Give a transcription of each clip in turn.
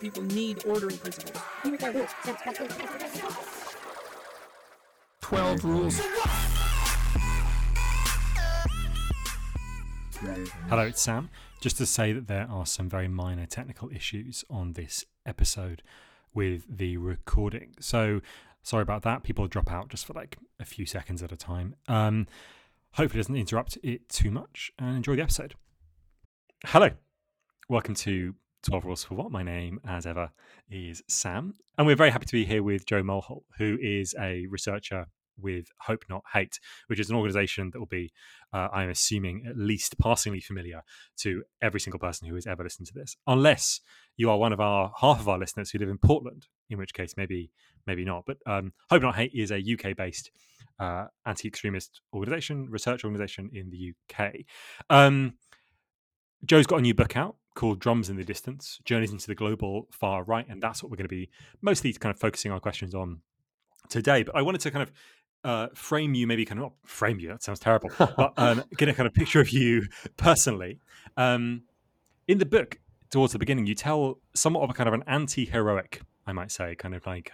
people need ordering principles. Here we go, rules. 12 rules. Hello, it's Sam. Just to say that there are some very minor technical issues on this episode with the recording. So, sorry about that. People drop out just for like a few seconds at a time. Hope it doesn't interrupt it too much, and enjoy the episode. Hello. Welcome to 12 Rules for What. My name, as ever, is Sam, and we're very happy to be here with Joe Mulhall, who is a researcher with Hope Not Hate, which is an organisation that will be, I'm assuming, at least passingly familiar to every single person who has ever listened to this, unless you are one of our half of our listeners who live in Portland, in which case maybe not. But Hope Not Hate is a UK-based anti-extremist organisation, research organisation in the UK. Joe's got a new book out called Drums in the Distance, Journeys into the Global Far Right, and that's what we're going to be mostly kind of focusing our questions on today. But I wanted to kind of frame you, maybe kind of not frame you, that sounds terrible, but get a kind of picture of you personally. In the book, towards the beginning, you tell somewhat of a kind of an anti-heroic, I might say, kind of like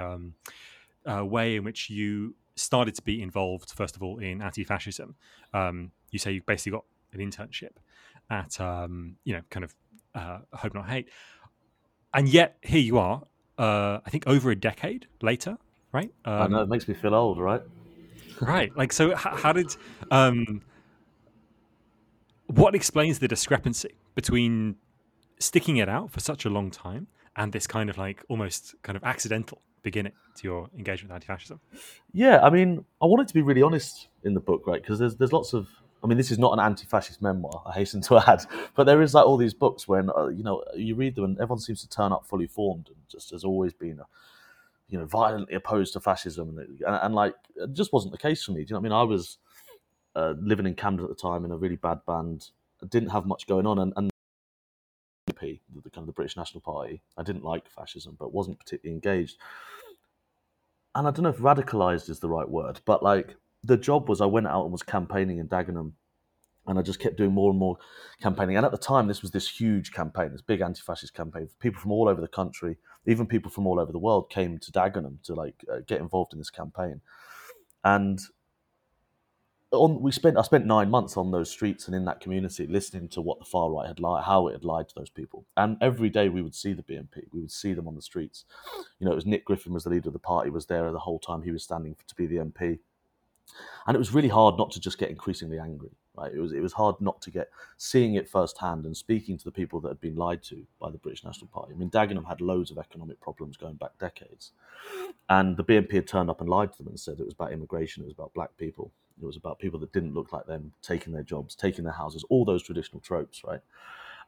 way in which you started to be involved, first of all, in anti-fascism. You say you basically got an internship at Hope Not Hate, and yet here you are, I think over a decade later, right? I know, it makes me feel old, right? Right, like, so how did what explains the discrepancy between sticking it out for such a long time and this kind of like almost kind of accidental beginning to your engagement with anti-fascism? Yeah, I mean, I wanted to be really honest in the book, right? Because there's lots of, I mean, this is not an anti-fascist memoir, I hasten to add, but there is like all these books when, you read them and everyone seems to turn up fully formed and just has always been, violently opposed to fascism. And like, it just wasn't the case for me. Do you know what I mean? I was living in Camden at the time in a really bad band. I didn't have much going on. And the kind of the British National Party, I didn't like fascism, but wasn't particularly engaged. And I don't know if radicalised is the right word, but like, the job was I went out and was campaigning in Dagenham, and I just kept doing more and more campaigning. And at the time, this was this huge campaign, this big anti-fascist campaign. People from all over the country, even people from all over the world, came to Dagenham to like get involved in this campaign. And I spent 9 months on those streets and in that community, listening to what the far right had lied, how it had lied to those people. And every day we would see the BNP, we would see them on the streets. You know, it was Nick Griffin was the leader of the party, was there the whole time he was standing to be the MP. And it was really hard not to just get increasingly angry, right? It was hard not to get seeing it firsthand and speaking to the people that had been lied to by the British National Party. I mean, Dagenham had loads of economic problems going back decades. And the BNP had turned up and lied to them and said it was about immigration, it was about black people, it was about people that didn't look like them, taking their jobs, taking their houses, all those traditional tropes, right?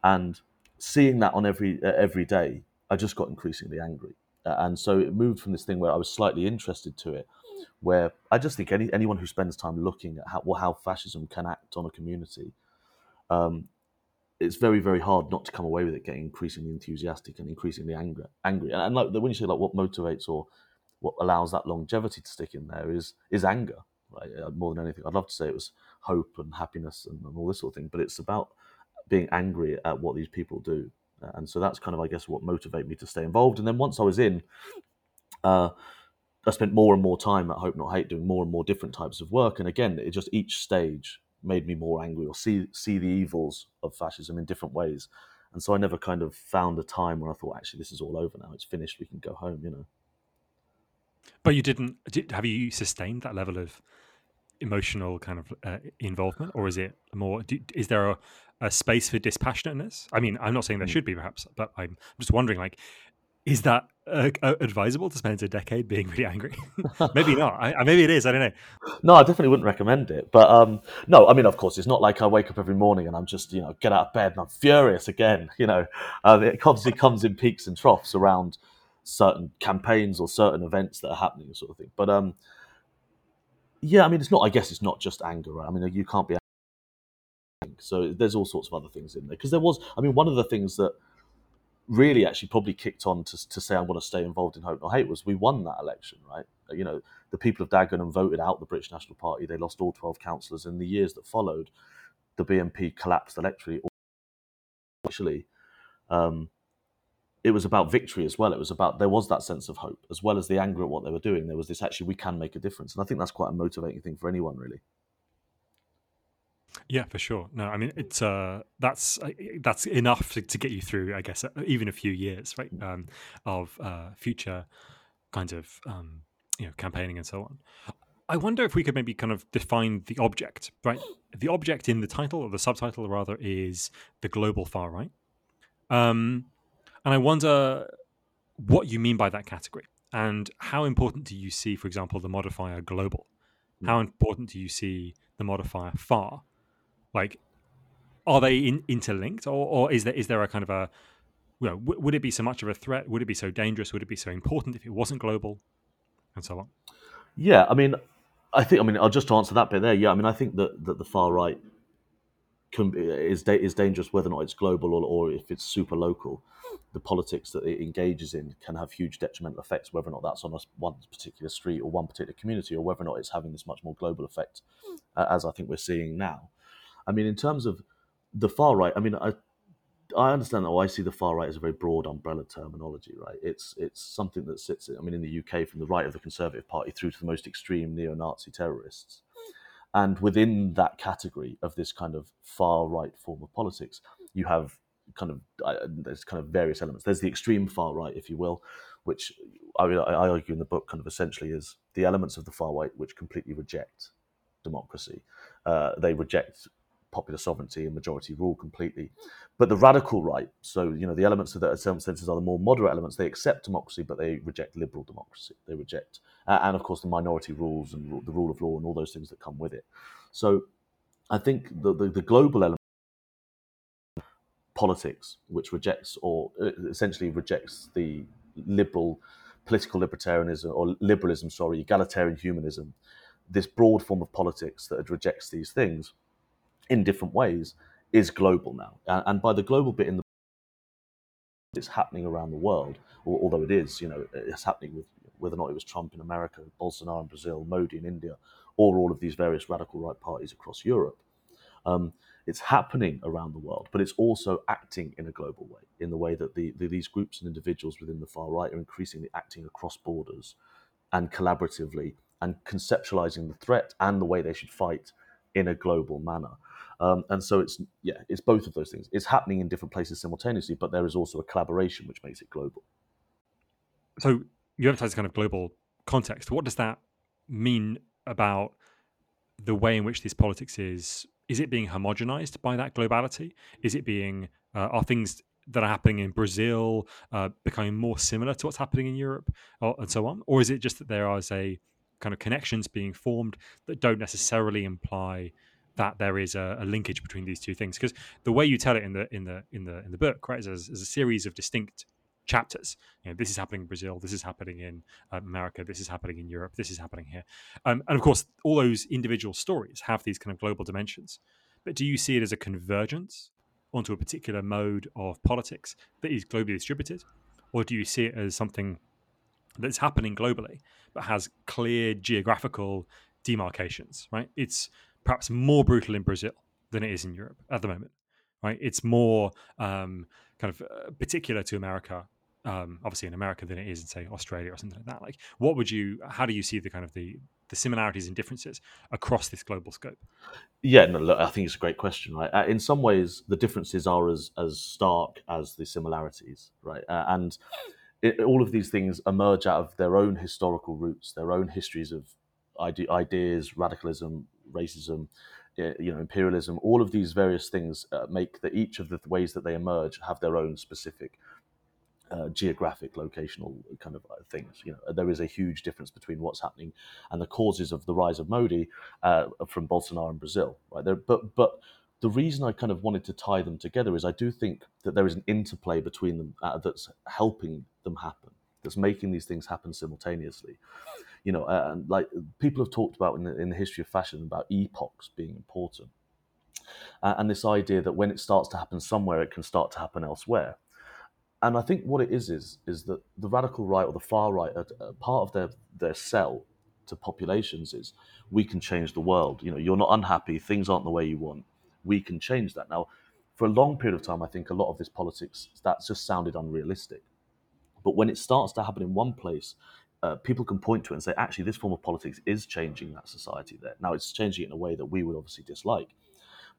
And seeing that on every day, I just got increasingly angry. And so it moved from this thing where I was slightly interested to it, where I just think anyone who spends time looking at how fascism can act on a community, it's very, very hard not to come away with it getting increasingly enthusiastic and increasingly angry. And like when you say like what motivates or what allows that longevity to stick in there is anger, right? More than anything. I'd love to say it was hope and happiness and all this sort of thing, but it's about being angry at what these people do. And so that's kind of, I guess, what motivated me to stay involved. And then once I was in, I spent more and more time at Hope Not Hate doing more and more different types of work. And again, it just each stage made me more angry or see the evils of fascism in different ways. And so I never kind of found a time where I thought, actually, this is all over now. It's finished. We can go home, you know. But you didn't. Have you sustained that level of emotional kind of involvement, or is it more? Is there a space for dispassionateness? I mean, I'm not saying there should be, perhaps, but I'm just wondering, like, is that advisable to spend a decade being really angry? Maybe not. Maybe it is. I don't know. No, I definitely wouldn't recommend it. But no, I mean, of course, it's not like I wake up every morning and I'm just, get out of bed and I'm furious again. It constantly comes in peaks and troughs around certain campaigns or certain events that are happening, sort of thing. But yeah, I mean, it's not. I guess it's not just anger, right? I mean, you can't be. So there's all sorts of other things in there, because there was, I mean, one of the things that really actually probably kicked on to say I want to stay involved in Hope Not Hate was we won that election, right? You know, the people of Dagenham voted out the British National Party. They lost all 12 councillors. In the years that followed, the BNP collapsed electorally. Actually, it was about victory as well. It was about, there was that sense of hope, as well as the anger at what they were doing. There was this, actually, we can make a difference. And I think that's quite a motivating thing for anyone, really. Yeah, for sure. No, I mean, it's that's enough to get you through, I guess, even a few years, right, of future kinds of, campaigning and so on. I wonder if we could maybe kind of define the object, right? The object in the title, or the subtitle rather, is the global far right. And I wonder what you mean by that category, and how important do you see, for example, the modifier global? How important do you see the modifier far? Like, are they interlinked, or is there a kind of a, you know, would it be so much of a threat? Would it be so dangerous? Would it be so important if it wasn't global, and so on? Yeah, I mean, I'll just answer that bit there. Yeah, I mean, I think that the far right is dangerous whether or not it's global or if it's super local. The politics that it engages in can have huge detrimental effects, whether or not that's on one particular street or one particular community, or whether or not it's having this much more global effect, as I think we're seeing now. I mean, in terms of the far right, I mean, I understand that. I see the far right as a very broad umbrella terminology, right? It's something that sits, I mean, in the UK, from the right of the Conservative Party through to the most extreme neo-Nazi terrorists. And within that category of this kind of far-right form of politics, you have there's various elements. There's the extreme far-right, if you will, which I argue in the book kind of essentially is the elements of the far-right which completely reject democracy. They reject popular sovereignty and majority rule completely. But the radical right, so, you know, the elements that in some senses are the more moderate elements, they accept democracy, but they reject liberal democracy. They reject, and of course, the minority rules and the rule of law and all those things that come with it. So I think the global element of politics, which rejects, or essentially rejects, the liberal political libertarianism, or liberalism, sorry, egalitarian humanism, this broad form of politics that rejects these things in different ways, is global now. And by the global bit in the, it's happening around the world, although it is, you know, it's happening with whether or not it was Trump in America, Bolsonaro in Brazil, Modi in India, or all of these various radical right parties across Europe. It's happening around the world, but it's also acting in a global way, in the way that these groups and individuals within the far right are increasingly acting across borders and collaboratively, and conceptualizing the threat and the way they should fight in a global manner. And so it's both of those things. It's happening in different places simultaneously, but there is also a collaboration which makes it global. So you emphasize kind of global context. What does that mean about the way in which this politics is? Is it being homogenized by that globality? Is it being, are things that are happening in Brazil becoming more similar to what's happening in Europe, and so on? Or is it just that there is a kind of connections being formed that don't necessarily imply that there is a linkage between these two things? Because the way you tell it in the book, right, is a series of distinct chapters. You know, this is happening in Brazil, this is happening in America, this is happening in Europe, this is happening here, and of course all those individual stories have these kind of global dimensions. But do you see it as a convergence onto a particular mode of politics that is globally distributed, or do you see it as something that's happening globally but has clear geographical demarcations, right? It's perhaps more brutal in Brazil than it is in Europe at the moment, right? It's more particular to America, obviously in America, than it is in, say, Australia or something like that. Like, how do you see the kind of the similarities and differences across this global scope? Yeah, no, look, I think it's a great question, right? In some ways, the differences are as stark as the similarities, right? And all of these things emerge out of their own historical roots, their own histories of ideas, radicalism, racism, imperialism. All of these various things make that each of the ways that they emerge have their own specific geographic, locational kind of things. You know, there is a huge difference between what's happening and the causes of the rise of Modi from Bolsonaro in Brazil, right? But the reason I kind of wanted to tie them together is I do think that there is an interplay between them that's helping them happen, that's making these things happen simultaneously. You know, like people have talked about in the history of fashion about epochs being important, and this idea that when it starts to happen somewhere, it can start to happen elsewhere. And I think what it is that the radical right or the far right, part of their sell to populations is, we can change the world. You know, you're not unhappy, things aren't the way you want. We can change that. Now, for a long period of time, I think a lot of this politics, that just sounded unrealistic. But when it starts to happen in one place, people can point to it and say, actually, this form of politics is changing that society there. Now, it's changing it in a way that we would obviously dislike.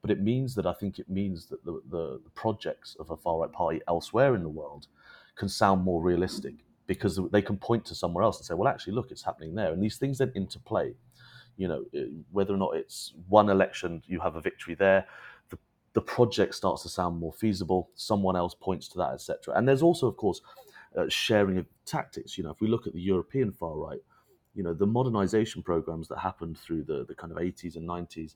But it means that, I think it means that the projects of a far-right party elsewhere in the world can sound more realistic, because they can point to somewhere else and say, well, actually, look, it's happening there. And these things then interplay, you know, whether or not it's one election, you have a victory there. The project starts to sound more feasible. Someone else points to that, etc. And there's also, of course, sharing of tactics. You know, if we look at the European far right, you know, the modernization programs that happened through the kind of 80s and 90s,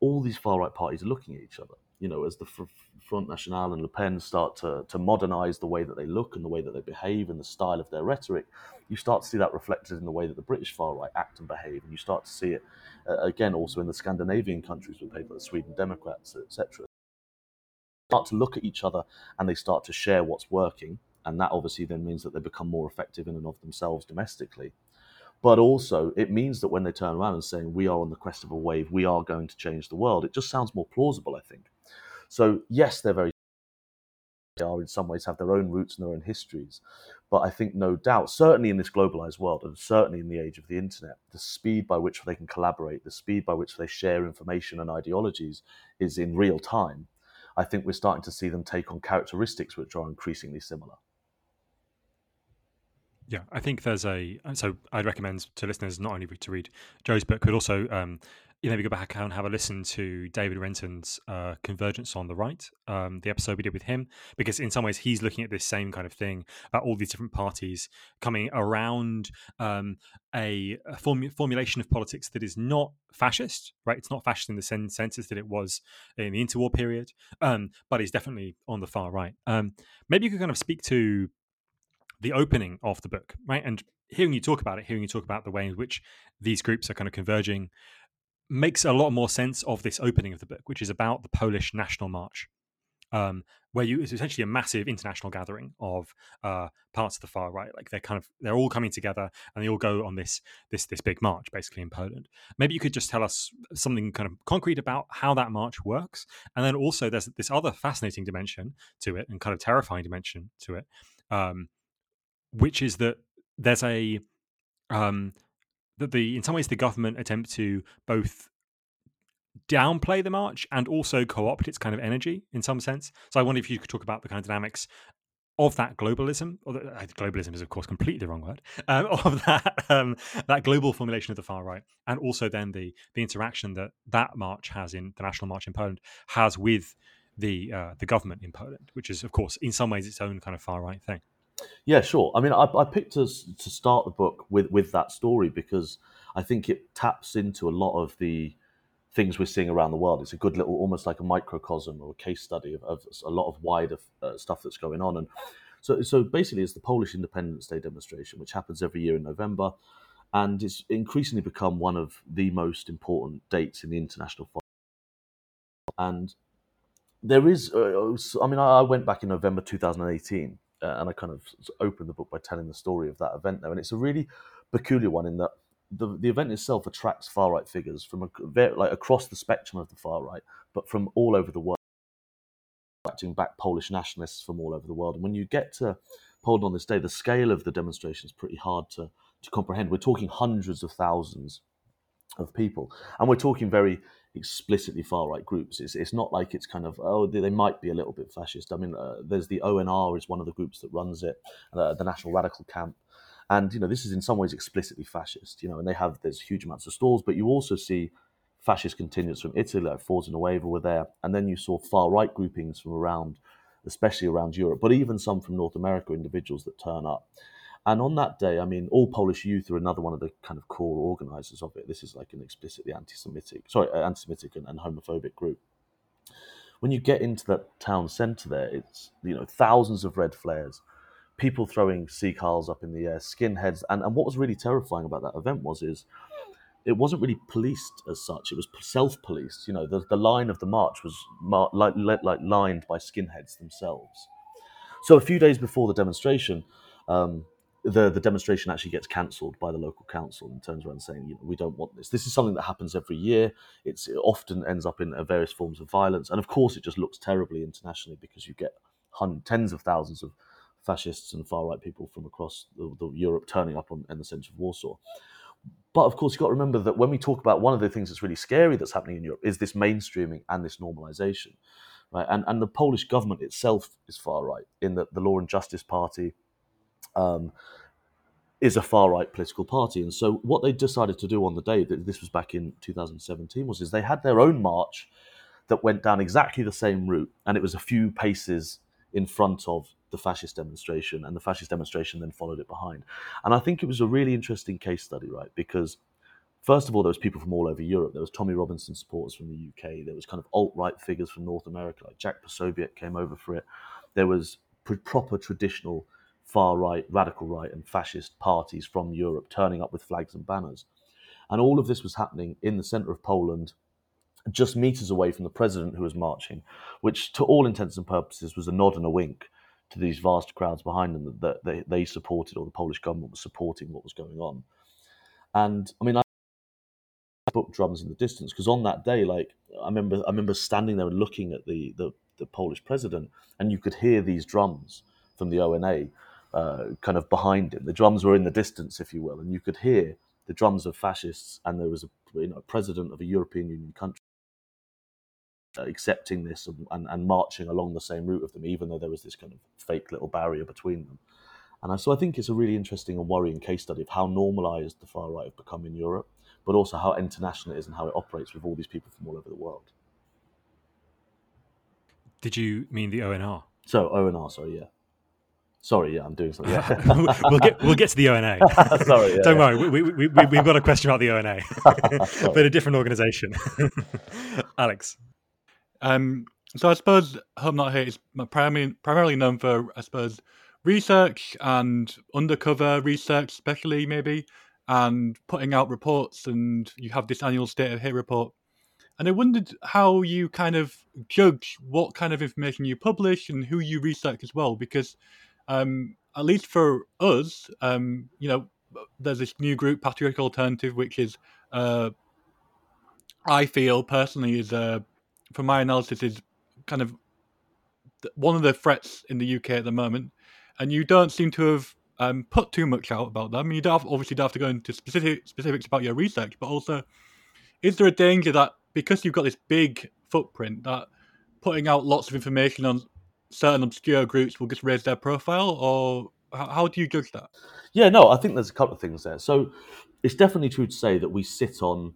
all these far right parties are looking at each other. You know, as the Front National and Le Pen start to modernise the way that they look and the way that they behave and the style of their rhetoric, you start to see that reflected in the way that the British far-right act and behave. And you start to see it, again, also in the Scandinavian countries with people like the Sweden Democrats, etc. Start to look at each other and they start to share what's working. And that obviously then means that they become more effective in and of themselves domestically. But also, it means that when they turn around and saying, we are on the crest of a wave, we are going to change the world, it just sounds more plausible, I think. So yes, they are in some ways have their own roots and their own histories, but I think no doubt, certainly in this globalized world and certainly in the age of the internet, the speed by which they can collaborate, the speed by which they share information and ideologies is in real time. I think we're starting to see them take on characteristics which are increasingly similar. Yeah, I think there's so I'd recommend to listeners not only to read Joe's book, but also maybe go back and have a listen to David Renton's Convergence on the Right, the episode we did with him, because in some ways he's looking at this same kind of thing, all these different parties coming around a formulation of politics that is not fascist, right? It's not fascist in the senses that it was in the interwar period, but is definitely on the far right. Maybe you could kind of speak to the opening of the book, right? And hearing you talk about it, hearing you talk about the way in which these groups are kind of converging, makes a lot more sense of this opening of the book, which is about the Polish National March, where it's essentially a massive international gathering of parts of the far right. Like they're all coming together and they all go on this big march, basically in Poland. Maybe you could just tell us something kind of concrete about how that march works, and then also there's this other fascinating dimension to it, and kind of terrifying dimension to it, which is that there's in some ways the government attempt to both downplay the march and also co-opt its kind of energy in some sense. So I wonder if you could talk about the kind of dynamics of that globalism, or globalism is of course completely the wrong word, of that global formulation of the far right, and also then the interaction that march has in the National March in Poland has with the government in Poland, which is of course in some ways its own kind of far right thing. Yeah, sure. I mean, I picked us to start the book with that story because I think it taps into a lot of the things we're seeing around the world. It's a good little, almost like a microcosm or a case study of a lot of wider stuff that's going on. And so basically it's the Polish Independence Day demonstration, which happens every year in November, and it's increasingly become one of the most important dates in the international fight. And there is, I went back in November 2018, and I kind of opened the book by telling the story of that event there. And it's a really peculiar one in that the event itself attracts far-right figures from across the spectrum of the far-right, but from all over the world, attracting back Polish nationalists from all over the world. And when you get to Poland on this day, the scale of the demonstration is pretty hard to comprehend. We're talking hundreds of thousands of people, and we're talking very explicitly far-right groups. It's not like it's kind of, oh, they might be a little bit fascist. I mean, there's the ONR is one of the groups that runs it, the National Radical Camp. And, you know, this is in some ways explicitly fascist, you know, and there's huge amounts of stalls, but you also see fascist contingents from Italy, like Forza Nuova were there. And then you saw far-right groupings from especially around Europe, but even some from North America, individuals that turn up. And on that day, I mean, All Polish Youth are another one of the kind of core organisers of it. This is like an explicitly anti-Semitic and homophobic group. When you get into that town centre there, it's, you know, thousands of red flares, people throwing seagulls up in the air, skinheads. And what was really terrifying about that event was it wasn't really policed as such. It was self-policed. You know, the line of the march was lined by skinheads themselves. So a few days before the demonstration, the demonstration actually gets cancelled by the local council in terms of saying, you know, we don't want this. This is something that happens every year. It often ends up in various forms of violence. And of course, it just looks terribly internationally because you get tens of thousands of fascists and far-right people from across the Europe turning up in the center of Warsaw. But of course, you've got to remember that when we talk about one of the things that's really scary that's happening in Europe is this mainstreaming and this normalization, right? And the Polish government itself is far-right, in that the Law and Justice Party is a far-right political party. And so what they decided to do on the day, this was back in 2017, was they had their own march that went down exactly the same route, and it was a few paces in front of the fascist demonstration, and the fascist demonstration then followed it behind. And I think it was a really interesting case study, right? Because first of all, there was people from all over Europe. There was Tommy Robinson supporters from the UK. There was kind of alt-right figures from North America, like Jack Posobiec came over for it. There was proper traditional far-right, radical right and fascist parties from Europe turning up with flags and banners. And all of this was happening in the centre of Poland, just metres away from the president who was marching, which to all intents and purposes was a nod and a wink to these vast crowds behind them that they supported, or the Polish government was supporting what was going on. And I mean, I booked Drums in the Distance because on that day, like, I remember standing there and looking at the Polish president, and you could hear these drums from the ONA kind of behind him. The drums were in the distance, if you will, and you could hear the drums of fascists, and there was a president of a European Union country accepting this and marching along the same route of them, even though there was this kind of fake little barrier between them. And so I think it's a really interesting and worrying case study of how normalised the far right have become in Europe, but also how international it is and how it operates with all these people from all over the world. Did you mean the ONR? So ONR, sorry, yeah. Sorry, yeah, I'm doing something. Yeah. we'll get to the ONA. Sorry, yeah, don't worry. We've got a question about the ONA, but a different organisation. Alex. So I suppose Hope Not Hate is primarily known for, I suppose, research and undercover research, especially maybe, and putting out reports. And you have this annual State of Hate report. And I wondered how you kind of judge what kind of information you publish and who you research as well, because at least for us, there's this new group, Patriotic Alternative, which is, I feel personally, is from my analysis, is kind of one of the threats in the UK at the moment. And you don't seem to have put too much out about that. I mean, you don't obviously don't have to go into specifics about your research, but also, is there a danger that because you've got this big footprint, that putting out lots of information on certain obscure groups will just raise their profile, or how do you judge that? Yeah, no, I think there's a couple of things there. So it's definitely true to say that we sit on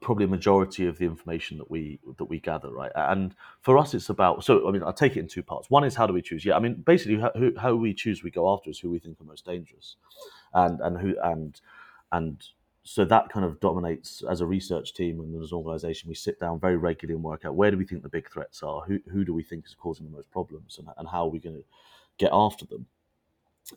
probably a majority of the information that we gather, right? And for us, it's about, so I mean, I'll take it in two parts. One is how do we choose? Yeah, I mean, basically how we choose, we go after is who we think are most dangerous, and who. So that kind of dominates as a research team and as an organisation. We sit down very regularly and work out where do we think the big threats are, who do we think is causing the most problems, and how are we going to get after them.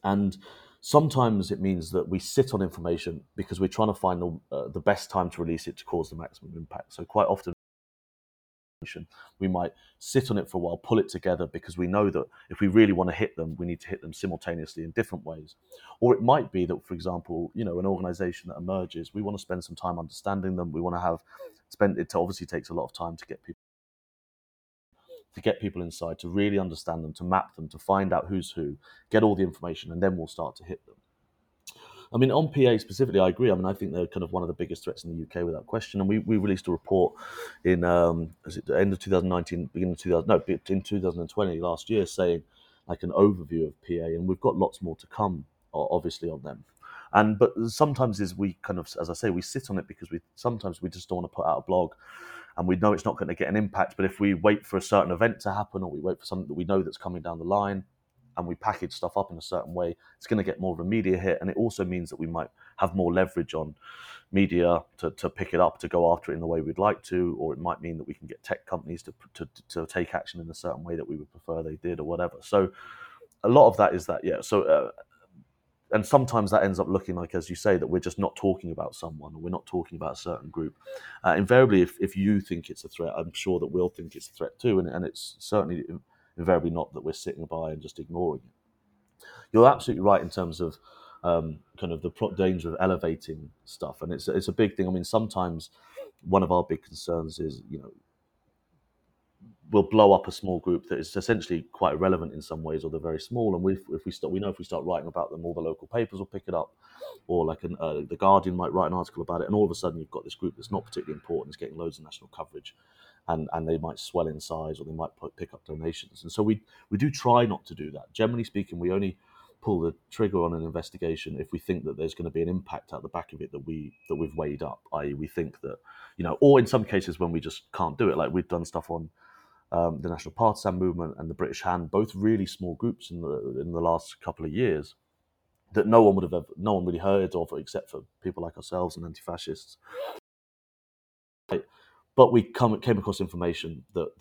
And sometimes it means that we sit on information because we're trying to find the best time to release it to cause the maximum impact. So quite often we might sit on it for a while, pull it together, because we know that if we really want to hit them, we need to hit them simultaneously in different ways. Or it might be that, for example, an organisation that emerges, we want to spend some time understanding them. We want to it obviously takes a lot of time to get people inside, to really understand them, to map them, to find out who's who, get all the information, and then we'll start to hit them. I mean, on PA specifically, I agree. I mean, I think they're kind of one of the biggest threats in the UK without question. And we released a report in the end of 2019, in 2020 last year, saying like an overview of PA, and we've got lots more to come, obviously, on them. But sometimes we sit on it because we just don't want to put out a blog, and we know it's not going to get an impact. But if we wait for a certain event to happen, or we wait for something that we know that's coming down the line, and we package stuff up in a certain way, it's going to get more of a media hit. And it also means that we might have more leverage on media to pick it up, to go after it in the way we'd like to, or it might mean that we can get tech companies to take action in a certain way that we would prefer they did, or whatever. So a lot of that is that, yeah. So, and sometimes that ends up looking like, as you say, that we're just not talking about someone, or we're not talking about a certain group. Invariably, if you think it's a threat, I'm sure that we'll think it's a threat too. And it's certainly invariably not that we're sitting by and just ignoring it. You're absolutely right in terms of kind of the danger of elevating stuff, and it's a big thing. I mean, sometimes one of our big concerns is will blow up a small group that is essentially quite irrelevant in some ways, or they're very small. And if we start writing about them, all the local papers will pick it up, or like the Guardian might write an article about it. And all of a sudden you've got this group that's not particularly important, it's getting loads of national coverage, and they might swell in size, or they might pick up donations. And so we do try not to do that. Generally speaking, we only pull the trigger on an investigation if we think that there's going to be an impact at the back of it that we've weighed up, i.e. we think that, or in some cases when we just can't do it, like we've done stuff on the National Partisan Movement and the British Hand, both really small groups in the last couple of years that no one really heard of, except for people like ourselves and anti-fascists. But we came across information that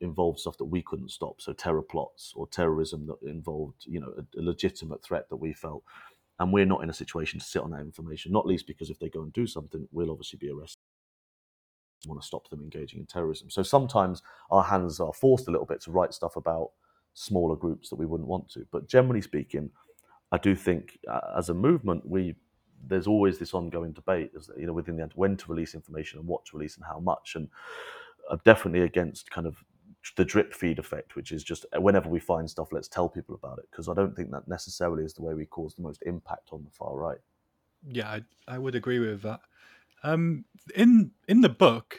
involved stuff that we couldn't stop, so terror plots or terrorism that involved a legitimate threat that we felt, and we're not in a situation to sit on that information, not least because if they go and do something, we'll obviously be arrested. We want to stop them engaging in terrorism. So sometimes our hands are forced a little bit to write stuff about smaller groups that we wouldn't want to, but generally speaking, I do think as a movement there's always this ongoing debate within the end, when to release information and what to release and how much, and I'm definitely against kind of the drip feed effect, which is just whenever we find stuff, let's tell people about it, because I don't think that necessarily is the way we cause the most impact on the far right. Yeah, I would agree with that. In the book,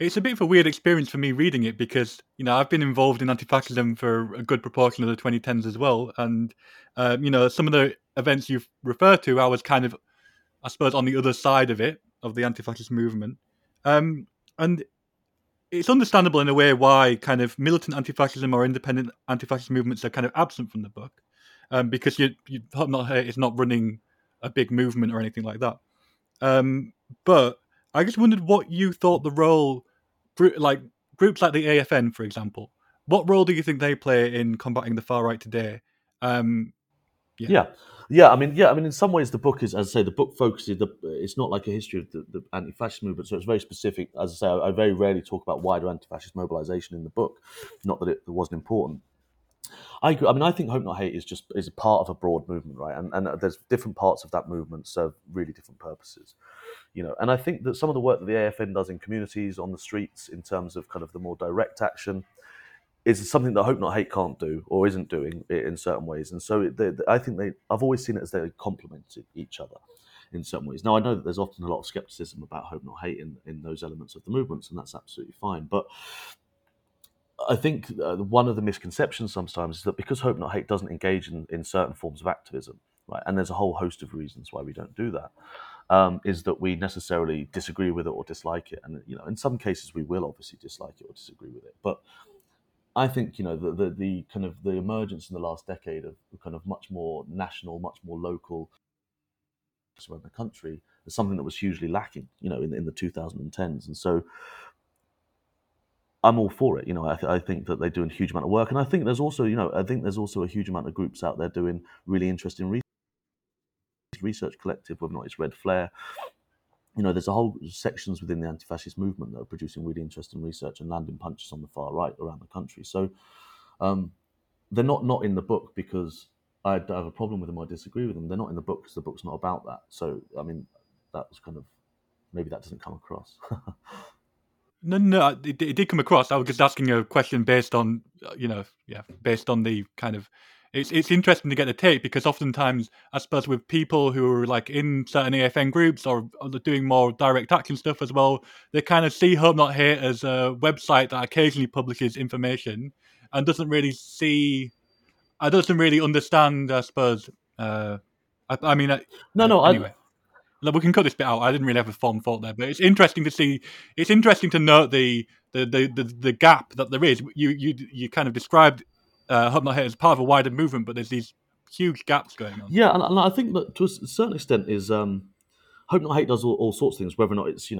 it's a bit of a weird experience for me reading it, because I've been involved in anti-fascism for a good proportion of the 2010s as well, and some of the events you've referred to, I was kind of, I suppose, on the other side of it, of the anti-fascist movement, and it's understandable in a way why kind of militant anti-fascism or independent anti-fascist movements are kind of absent from the book, because you Hope Not Hate is not running a big movement or anything like that. But I just wondered what you thought the role, like groups like the AFN, for example, what role do you think they play in combating the far right today? I mean, in some ways, the book is, as I say, the book focuses. It's not like a history of the anti-fascist movement, so it's very specific. As I say, I very rarely talk about wider anti-fascist mobilisation in the book. Not that it wasn't important. I think Hope Not Hate is a part of a broad movement, right? And there's different parts of that movement serve really different purposes, And I think that some of the work that the AFN does in communities, on the streets, in terms of kind of the more direct action, is something that Hope Not Hate can't do or isn't doing in certain ways. And so I've always seen it as they complemented each other in certain ways. Now, I know that there's often a lot of scepticism about Hope Not Hate in those elements of the movements, and that's absolutely fine. But I think one of the misconceptions sometimes is that because Hope Not Hate doesn't engage in certain forms of activism, right, and there's a whole host of reasons why we don't do that, is that we necessarily disagree with it or dislike it. And, in some cases we will obviously dislike it or disagree with it. But I think the kind of the emergence in the last decade of kind of much more national, much more local around the country is something that was hugely lacking, in the 2010s. And so I'm all for it. I think that they do a huge amount of work, and I think there's also, a huge amount of groups out there doing really interesting research. Research Collective, whether or not it's Red Flare. There's a whole sections within the anti-fascist movement that are producing really interesting research and landing punches on the far right around the country. So they're not in the book because I have a problem with them, I disagree with them. They're not in the book because the book's not about that. So, I mean, that was kind of, maybe that doesn't come across. No, it did come across. I was just asking a question based on, based on the kind of, it's interesting to get the take, because oftentimes, I suppose, with people who are like in certain AFN groups or doing more direct action stuff as well, they kind of see Hope Not Hate as a website that occasionally publishes information and doesn't really understand, I suppose. Anyway. Look, we can cut this bit out. I didn't really have a fond thought there, but it's interesting to see. It's interesting to note the gap that there is. You kind of described Hope Not Hate as part of a wider movement, but there's these huge gaps going on. Yeah, and I think that to a certain extent is Hope Not Hate does all sorts of things. Whether or not it's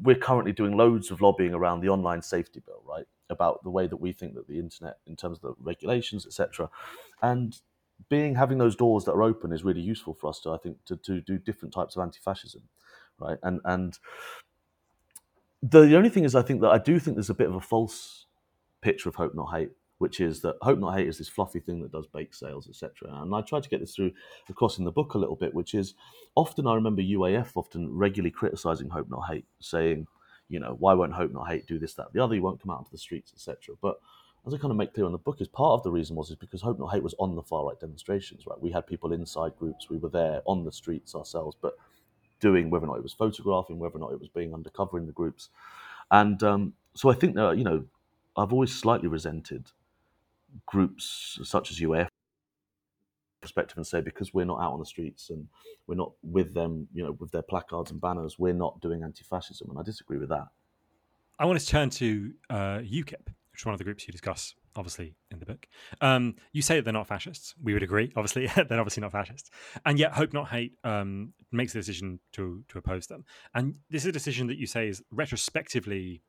we're currently doing loads of lobbying around the online safety bill, right? About the way that we think that the internet, in terms of the regulations, etc., and having those doors that are open is really useful for us to, I think, to do different types of anti-fascism, right? And the only thing is, I think that I do think there's a bit of a false picture of Hope Not Hate, which is that Hope Not Hate is this fluffy thing that does bake sales, etc. And I tried to get this across in the book a little bit, which is often I remember UAF often regularly criticising Hope Not Hate, saying, you know, why won't Hope Not Hate do this, that, the other, you won't come out into the streets, etc. But as I kind of make clear in the book, is part of the reason was is because Hope Not Hate was on the far-right demonstrations, right? We had people inside groups, we were there on the streets ourselves, but doing, whether or not it was photographing, whether or not it was being undercover in the groups. And so I think that, you know, I've always slightly resented groups such as UAF perspective and say, because we're not out on the streets and we're not with them, you know, with their placards and banners, we're not doing anti-fascism. And I disagree with that. I want to turn to UKIP, which is one of the groups you discuss, obviously, in the book. You say that they're not fascists. We would agree, obviously, they're obviously not fascists. And yet Hope Not Hate makes the decision to oppose them. And this is a decision that you say is retrospectively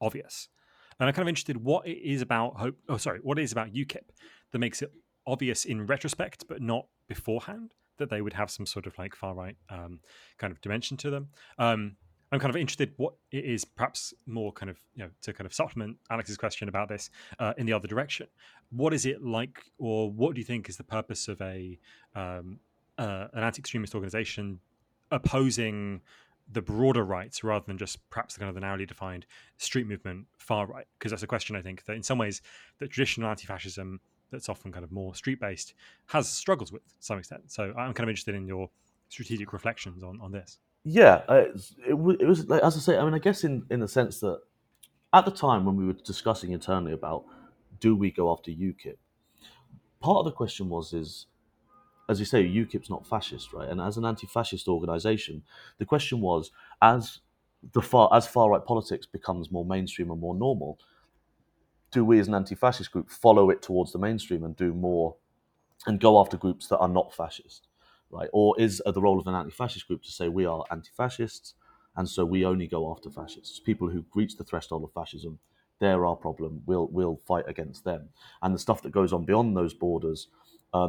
obvious. And I'm kind of interested what it is about what it is about UKIP that makes it obvious in retrospect, but not beforehand, that they would have some sort of like far-right kind of dimension to them. I'm kind of interested what it is, perhaps more kind of, you know, to kind of supplement Alex's question about this in the other direction. What is it like, or what do you think is the purpose of an anti-extremist organization opposing the broader rights rather than just perhaps the kind of the narrowly defined street movement far right? Because that's a question I think that in some ways that traditional anti-fascism that's often kind of more street-based has struggles with to some extent. So I'm kind of interested in your strategic reflections on this. Yeah, it was, like, as I say, I mean, I guess in the sense that at the time when we were discussing internally about do we go after UKIP, part of the question was, as you say, UKIP's not fascist, right? And as an anti-fascist organisation, the question was, as far-right politics becomes more mainstream and more normal, do we as an anti-fascist group follow it towards the mainstream and do more and go after groups that are not fascist? Right? Or is the role of an anti-fascist group to say we are anti-fascists and so we only go after fascists? People who reach the threshold of fascism, they're our problem, we'll fight against them. And the stuff that goes on beyond those borders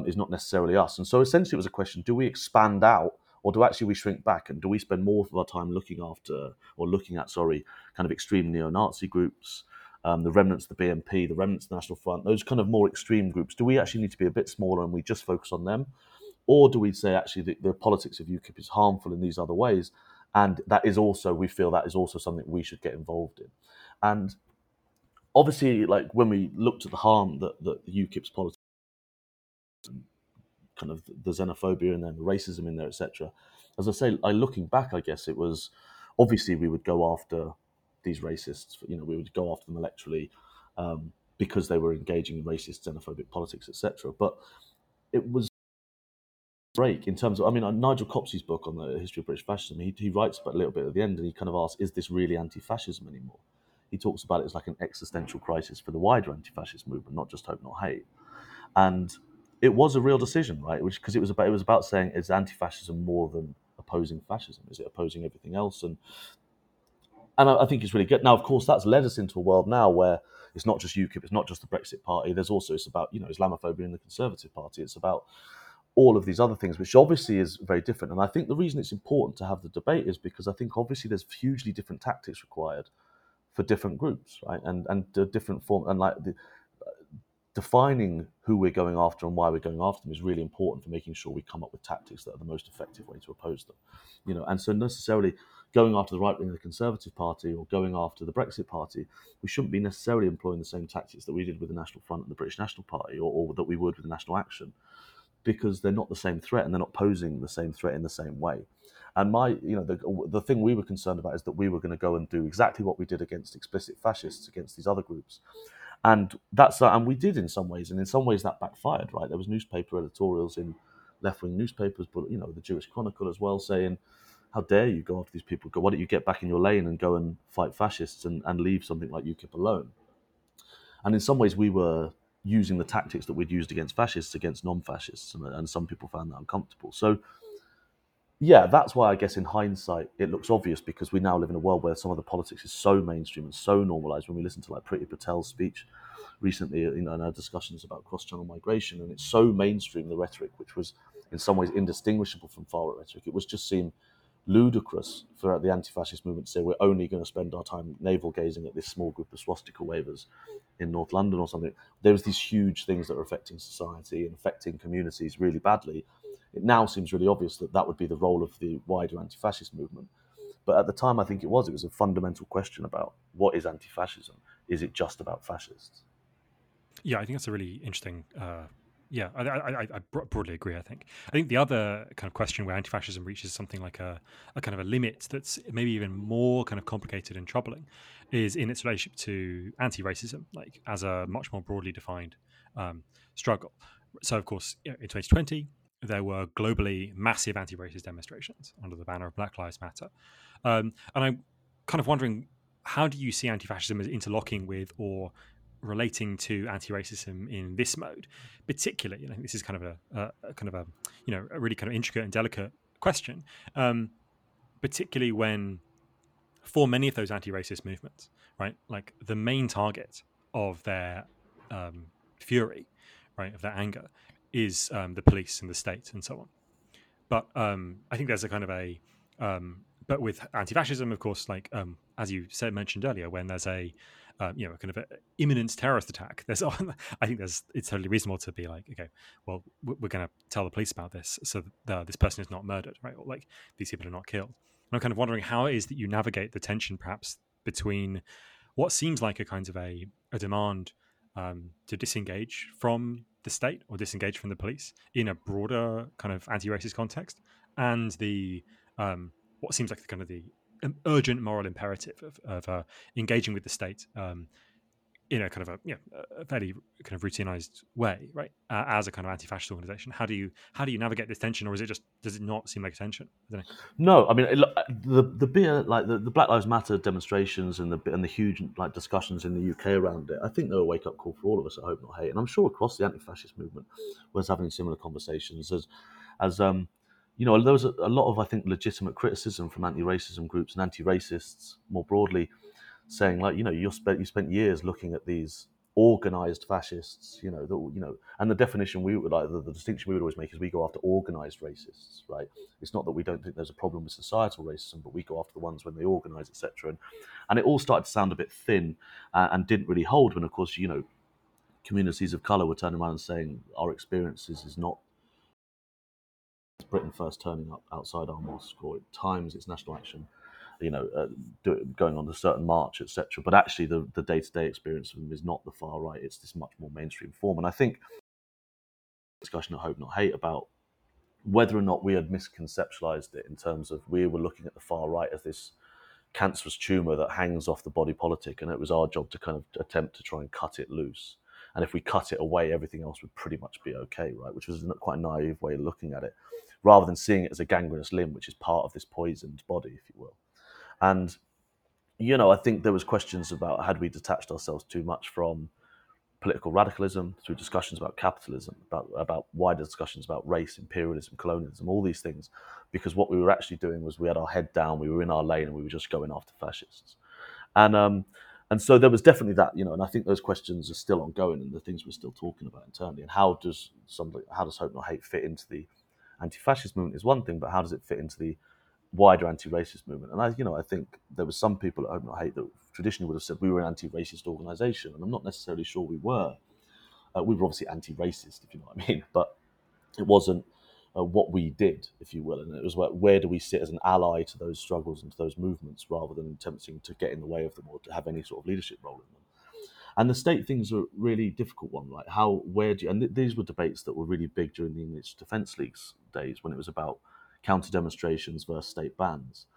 is not necessarily us. And so essentially it was a question, do we expand out or do actually we shrink back? And do we spend more of our time looking at kind of extreme neo-Nazi groups, the remnants of the BNP, the remnants of the National Front, those kind of more extreme groups? Do we actually need to be a bit smaller and we just focus on them? Or do we say actually the politics of UKIP is harmful in these other ways, and we feel that is also something we should get involved in? And obviously, like when we looked at the harm that the UKIP's politics, kind of the xenophobia and then the racism in there, etc. As I say, looking back, I guess it was obviously we would go after these racists. You know, we would go after them electorally because they were engaging in racist, xenophobic politics, etc. But it was break in terms of, I mean, Nigel Copsey's book on the history of British fascism, he writes about a little bit at the end and he kind of asks, is this really anti-fascism anymore? He talks about it as like an existential crisis for the wider anti-fascist movement, not just Hope Not Hate. And it was a real decision, right? Which, because it was about saying, is anti-fascism more than opposing fascism? Is it opposing everything else? And I think it's really good. Now, of course, that's led us into a world now where it's not just UKIP, it's not just the Brexit Party. There's also, it's about, you know, Islamophobia in the Conservative Party. It's about all of these other things, which obviously is very different. And I think the reason it's important to have the debate is because I think obviously there's hugely different tactics required for different groups, right? And the different form, and like defining who we're going after and why we're going after them is really important for making sure we come up with tactics that are the most effective way to oppose them, you know. And so necessarily going after the right wing of the Conservative Party or going after the Brexit Party, we shouldn't be necessarily employing the same tactics that we did with the National Front and the British National Party, or that we would with the National Action, because they're not the same threat and they're not posing the same threat in the same way. And the thing we were concerned about is that we were going to go and do exactly what we did against explicit fascists, against these other groups. And and we did in some ways, and in some ways that backfired, right? There was newspaper editorials in left-wing newspapers, but, you know, the Jewish Chronicle as well, saying, how dare you go after these people? Why don't you get back in your lane and go and fight fascists and leave something like UKIP alone? And in some ways we were using the tactics that we'd used against fascists against non-fascists, and some people found that uncomfortable. So, yeah, that's why I guess in hindsight it looks obvious, because we now live in a world where some of the politics is so mainstream and so normalised. When we listen to like Priti Patel's speech recently, you know, in our discussions about cross-channel migration, and it's so mainstream, the rhetoric, which was in some ways indistinguishable from far-right rhetoric, it was just seemed ludicrous for the anti-fascist movement to say we're only going to spend our time navel-gazing at this small group of swastika wavers in North London or something. There was these huge things that were affecting society and affecting communities really badly. It now seems really obvious that that would be the role of the wider anti-fascist movement. But at the time, I think it was a fundamental question about what is anti-fascism? Is it just about fascists? Yeah, I think that's a really interesting... I broadly agree, I think. I think the other kind of question where anti-fascism reaches something like a kind of a limit that's maybe even more kind of complicated and troubling is in its relationship to anti-racism, like as a much more broadly defined struggle. So, of course, in 2020, there were globally massive anti-racist demonstrations under the banner of Black Lives Matter. And I'm kind of wondering, how do you see anti-fascism as interlocking with or relating to anti-racism in this mode, particularly? And I think this is kind of a really kind of intricate and delicate question, particularly when for many of those anti-racist movements, right, like the main target of their fury, right, of their anger is the police and the state and so on. But I think there's a kind of a but with anti-fascism, of course, like as you mentioned earlier, when there's a kind of an imminent terrorist attack, it's totally reasonable to be like, okay, well, we're going to tell the police about this so that this person is not murdered, right? Or like these people are not killed. And I'm kind of wondering how it is that you navigate the tension perhaps between what seems like a kind of a demand to disengage from the state or disengage from the police in a broader kind of anti-racist context and the what seems like the kind of the urgent moral imperative of engaging with the state in a kind of a fairly kind of routinized way, right? As a kind of anti-fascist organization, how do you navigate this tension, or does it not seem like a tension? I don't know. No, I mean the Black Lives Matter demonstrations and the huge like discussions in the UK around it, I think they were a wake up call for all of us at Hope Not Hate, and I'm sure across the anti-fascist movement was having similar conversations as you know, there was a lot of, I think, legitimate criticism from anti-racism groups and anti-racists more broadly saying, like, you know, you spent years looking at these organised fascists, and the definition the distinction we would always make is we go after organised racists, right? It's not that we don't think there's a problem with societal racism, but we go after the ones when they organise, etc. And it all started to sound a bit thin and didn't really hold when, of course, you know, communities of colour were turning around and saying our experiences is not Britain First turning up outside our mosque, or at times it's National Action, going on a certain march, etc. But actually, the day-to-day experience of them is not the far right; it's this much more mainstream form. And I think discussion at Hope Not Hate about whether or not we had misconceptualized it in terms of we were looking at the far right as this cancerous tumor that hangs off the body politic, and it was our job to kind of attempt to try and cut it loose. And if we cut it away, everything else would pretty much be okay, right? Which was quite a naive way of looking at it, rather than seeing it as a gangrenous limb, which is part of this poisoned body, if you will. And, you know, I think there was questions about had we detached ourselves too much from political radicalism through discussions about capitalism, about wider discussions about race, imperialism, colonialism, all these things, because what we were actually doing was we had our head down, we were in our lane, and we were just going after fascists. And so there was definitely that, you know, and I think those questions are still ongoing and the things we're still talking about internally. And how does Hope Not Hate fit into the anti-fascist movement is one thing, but how does it fit into the wider anti-racist movement? And I think there were some people at Hope Not Hate that traditionally would have said we were an anti-racist organisation, and I'm not necessarily sure we were. We were obviously anti-racist, if you know what I mean, but it wasn't what we did, if you will, and it was where do we sit as an ally to those struggles and to those movements rather than attempting to get in the way of them or to have any sort of leadership role in them. And the state thing's a really difficult one, like these were debates that were really big during the English Defence League's days when it was about counter demonstrations versus state bans.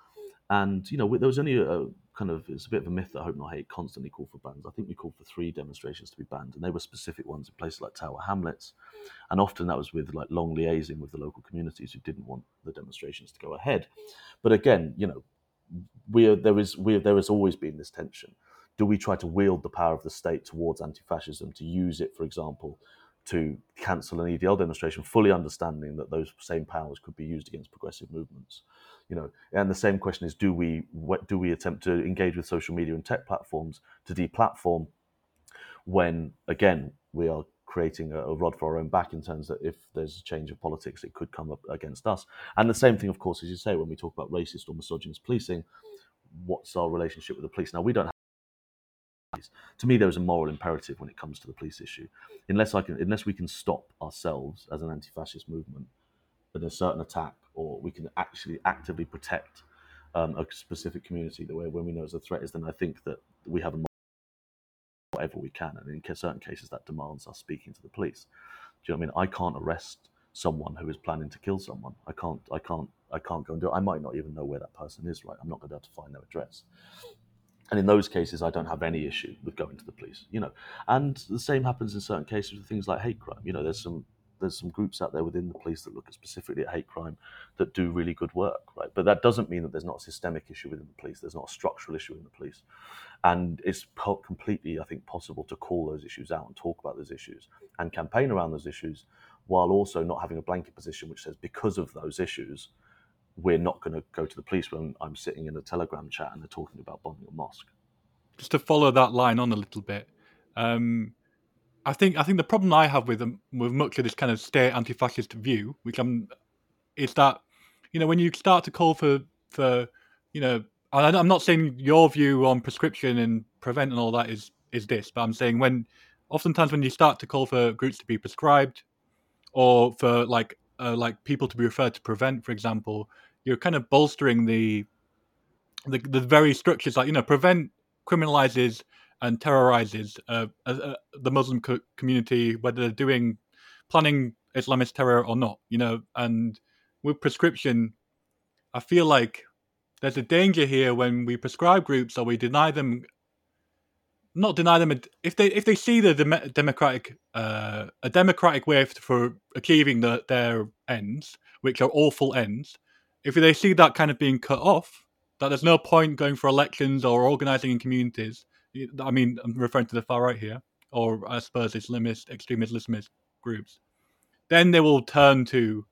And, you know, there was only it's a bit of a myth that Hope Not Hate constantly called for bans. I think we called for 3 demonstrations to be banned, and they were specific ones in places like Tower Hamlets. And often that was with like long liaising with the local communities who didn't want the demonstrations to go ahead. But again, you know, there has always been this tension. Do we try to wield the power of the state towards anti-fascism, to use it, for example, to cancel an EDL demonstration, fully understanding that those same powers could be used against progressive movements, you know? And the same question is, do we attempt to engage with social media and tech platforms to deplatform when, again, we are creating a rod for our own back in terms that if there's a change of politics, it could come up against us. And the same thing, of course, as you say, when we talk about racist or misogynist policing, what's our relationship with the police? Now, we don't have... To me, there is a moral imperative when it comes to the police issue. Unless we can stop ourselves as an anti-fascist movement at a certain attack, or we can actually actively protect a specific community that when we know as a threat is, then I think that we have a whatever we can, and in certain cases that demands us speaking to the police. Do you know what I mean? I can't arrest someone who is planning to kill someone. I can't go and do it. I might not even know where that person is, right? I'm not going to be able to find their address. And in those cases, I don't have any issue with going to the police, you know. And the same happens in certain cases with things like hate crime. You know, there's some groups out there within the police that look specifically at hate crime that do really good work, right? But that doesn't mean that there's not a systemic issue within the police. There's not a structural issue in the police. And it's completely, I think, possible to call those issues out and talk about those issues and campaign around those issues while also not having a blanket position which says, because of those issues, we're not going to go to the police when I'm sitting in a Telegram chat and they're talking about bombing a mosque. Just to follow that line on a little bit, I think the problem I have with much of this kind of state anti-fascist view, is that, you know, when you start to call for you know, I'm not saying your view on prescription and prevent and all that is this, but I'm saying oftentimes when you start to call for groups to be prescribed or for like people to be referred to prevent, for example, you're kind of bolstering the very structures. Like, you know, prevent criminalizes and terrorizes the Muslim community, whether they're planning Islamist terror or not, you know. And with prescription, I feel like there's a danger here when we prescribe groups or we deny them if they see the democratic way for achieving their ends, which are awful ends. If they see that kind of being cut off, that there's no point going for elections or organizing in communities. I mean, I'm referring to the far right here, or I suppose Islamist, extremist Islamist groups. Then they will turn to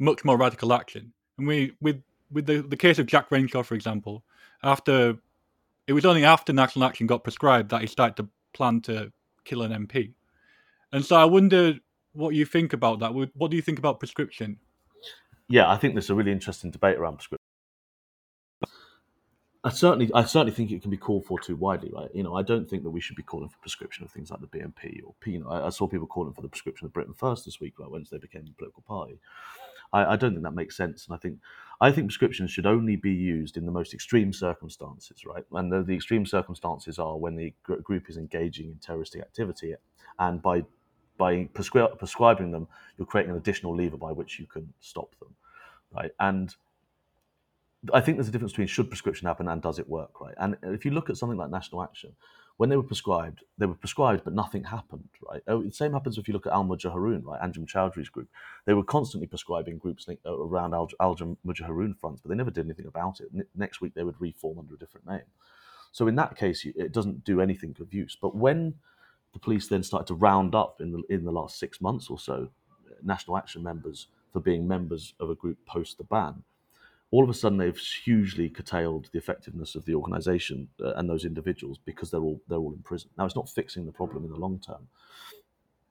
much more radical action. And with the case of Jack Renshaw, for example, it was only after National Action got prescribed that he started to plan to kill an MP. And so I wonder what you think about that. What do you think about prescription? Yeah, I think there's a really interesting debate around prescription. I certainly think it can be called for too widely, right? You know, I don't think that we should be calling for prescription of things like the BNP or P. You know, I saw people calling for the prescription of Britain First this week, right, once they became a political party. I don't think that makes sense, and I think prescription should only be used in the most extreme circumstances, right? And the extreme circumstances are when the group is engaging in terroristic activity, and by prescribing them, you're creating an additional lever by which you can stop them, right? And I think there's a difference between should prescription happen and does it work, right? And if you look at something like National Action, when they were prescribed, but nothing happened, right? The same happens if you look at Al Muhajiroun, right? Anjem Chowdhury's group. They were constantly prescribing groups around Al Muhajiroun fronts, but they never did anything about it. Next week, they would reform under a different name. So in that case, it doesn't do anything of use. But when the police then started to round up in the last 6 months or so, National Action members for being members of a group post the ban, all of a sudden they've hugely curtailed the effectiveness of the organisation and those individuals because they're all in prison. Now, it's not fixing the problem in the long term,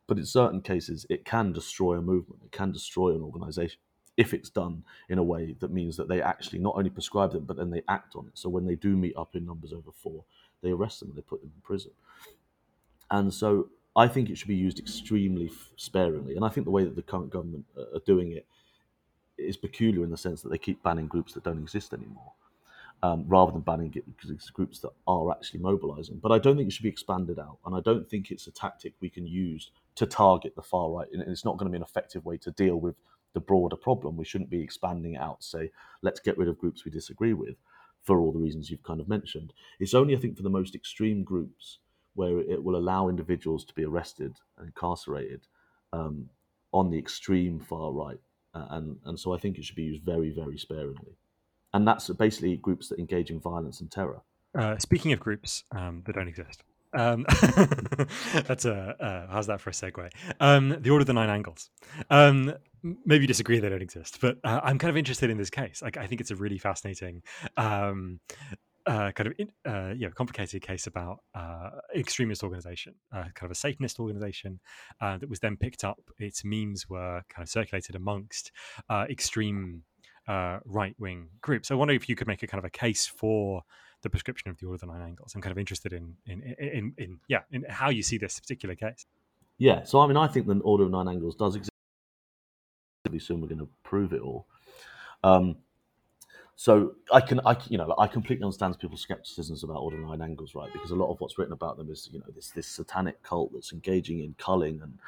but in certain cases it can destroy a movement, it can destroy an organisation if it's done in a way that means that they actually not only prescribe them, but then they act on it. So when they do meet up in numbers over 4, they arrest them and they put them in prison. And so I think it should be used extremely sparingly. And I think the way that the current government are doing it is peculiar in the sense that they keep banning groups that don't exist anymore, rather than banning groups that are actually mobilising. But I don't think it should be expanded out, and I don't think it's a tactic we can use to target the far right, and it's not going to be an effective way to deal with the broader problem. We shouldn't be expanding it out to say, let's get rid of groups we disagree with for all the reasons you've kind of mentioned. It's only, I think, for the most extreme groups where it will allow individuals to be arrested and incarcerated on the extreme far right. And so I think it should be used very, very sparingly. And that's basically groups that engage in violence and terror. Speaking of groups that don't exist, that's how's that for a segue? The Order of the Nine Angles. Maybe you disagree they don't exist, but I'm kind of interested in this case. I think it's a really fascinating complicated case about extremist organization, kind of a Satanist organization that was then picked up. Its memes were kind of circulated amongst extreme right-wing groups. I wonder if you could make a kind of a case for the prescription of the Order of the Nine Angles. I'm kind of interested in how you see this particular case. Yeah, so I mean, I think the Order of Nine Angles does exist. Soon we're going to prove it all. So I completely understand people's scepticisms about Order of the Nine Angles, right? Because a lot of what's written about them is, you know, this satanic cult that's engaging in culling and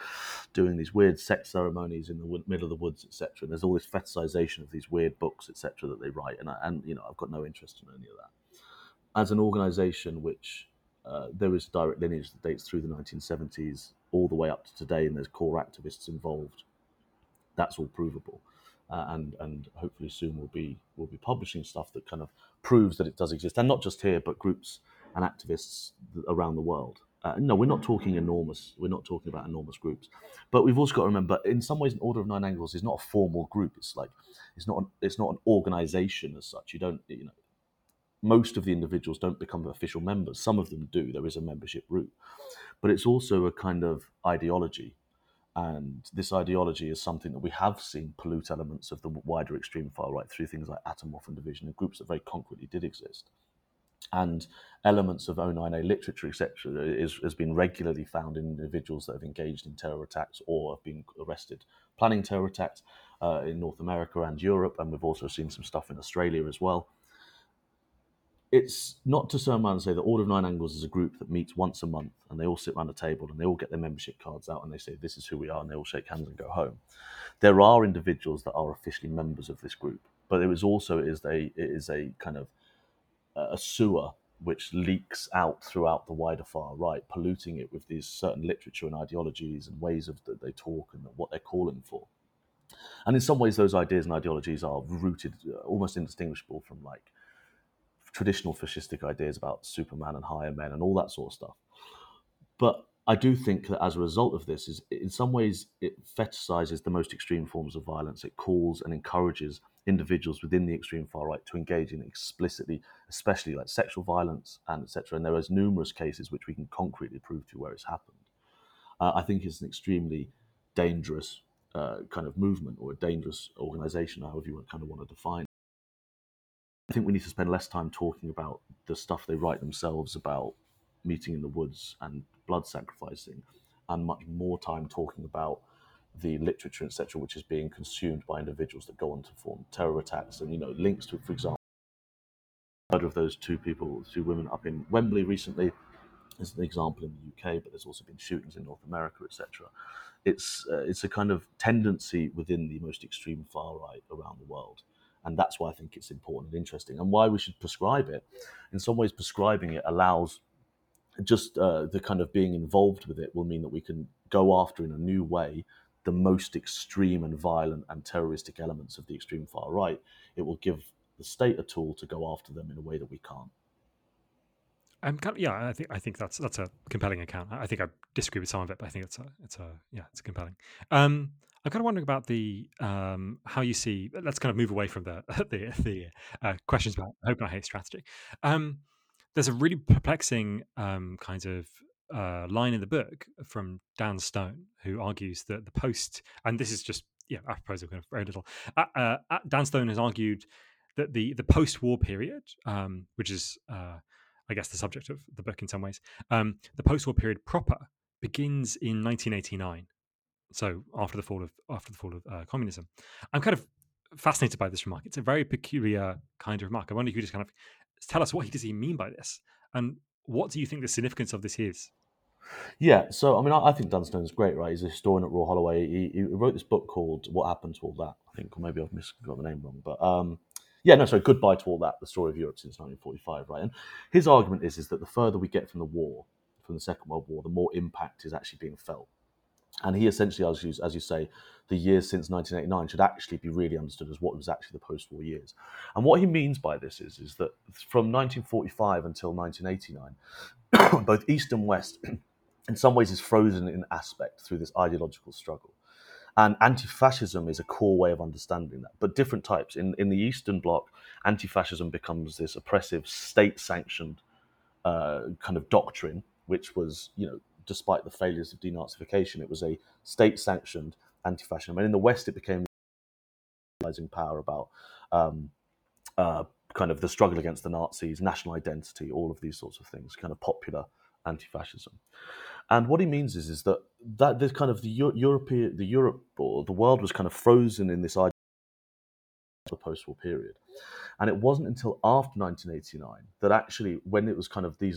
doing these weird sex ceremonies in the middle of the woods, etc. And there's all this fetishization of these weird books, etc. that they write, and I've got no interest in any of that. As an organisation, which there is a direct lineage that dates through the 1970s all the way up to today, and there's core activists involved. That's all provable. And hopefully soon we'll be publishing stuff that kind of proves that it does exist, and not just here, but groups and activists around the world. No, we're not talking enormous. We're not talking about enormous groups, but we've also got to remember, in some ways, an Order of Nine Angles is not a formal group. It's not an organisation as such. Most of the individuals don't become official members. Some of them do. There is a membership route, but it's also a kind of ideology. And this ideology is something that we have seen pollute elements of the wider extreme far right through things like Atomwaffen Division and groups that very concretely did exist. And elements of 09A literature, etc., has been regularly found in individuals that have engaged in terror attacks or have been arrested planning terror attacks in North America and Europe. And we've also seen some stuff in Australia as well. It's not to turn around and say the Order of Nine Angles is a group that meets once a month and they all sit around a table and they all get their membership cards out and they say, this is who we are, and they all shake hands and go home. There are individuals that are officially members of this group, but it is a kind of a sewer which leaks out throughout the wider far right, polluting it with these certain literature and ideologies and ways of that they talk and what they're calling for. And in some ways, those ideas and ideologies are rooted, almost indistinguishable from like traditional fascistic ideas about Superman and higher men and all that sort of stuff. But I do think that as a result of this, is in some ways it fetishizes the most extreme forms of violence. It calls and encourages individuals within the extreme far right to engage in explicitly, especially like sexual violence and etc. And there is numerous cases which we can concretely prove to where it's happened. I think it's an extremely dangerous kind of movement, or a dangerous organisation, however you kind of want to define it. I think we need to spend less time talking about the stuff they write themselves about meeting in the woods and blood sacrificing, and much more time talking about the literature, etc., which is being consumed by individuals that go on to form terror attacks and, links to, for example, the murder of those two women up in Wembley recently is an example in the UK, but there's also been shootings in North America, etc. It's a kind of tendency within the most extreme far right around the world. And that's why I think it's important and interesting, and why we should prescribe it. In some ways, prescribing it allows just the kind of being involved with it will mean that we can go after in a new way the most extreme and violent and terroristic elements of the extreme far right. It will give the state a tool to go after them in a way that we can't. I think that's a compelling account. I think I disagree with some of it, but I think it's compelling. I'm kind of wondering about the how you see. Let's kind of move away from the questions about Hope Not Hate strategy. There's a really perplexing kind of line in the book from Dan Stone, who argues that the post, and this is just apropos of kind of very little. Dan Stone has argued that the post-war period, which is I guess the subject of the book in some ways, the post-war period proper begins in 1989. So after the fall of communism. I'm kind of fascinated by this remark. It's a very peculiar kind of remark. I wonder if you could just kind of tell us what does he mean by this, and what do you think the significance of this is? Yeah, so I mean, I think Dan Stone's great, right? He's a historian at Royal Holloway. He wrote this book called What Happened to All That, I think, or maybe I've got the name wrong, but Goodbye to All That, the Story of Europe Since 1945, right? And his argument is that the further we get from the war, from the Second World War, the more impact is actually being felt. And he essentially argues, as you say, the years since 1989 should actually be really understood as what was actually the post-war years. And what he means by this is that from 1945 until 1989, both East and West, in some ways, is frozen in aspect through this ideological struggle. And anti-fascism is a core way of understanding that, but different types. In the Eastern Bloc, anti-fascism becomes this oppressive, state-sanctioned kind of doctrine, which was, despite the failures of denazification, it was a state-sanctioned anti-fascism. And in the West, it became realizing power about kind of the struggle against the Nazis, national identity, all of these sorts of things, kind of popular anti-fascism. And what he means is that this kind of the Europe, or the world was kind of frozen in this idea of post-war period. And it wasn't until after 1989 that actually, when it was kind of the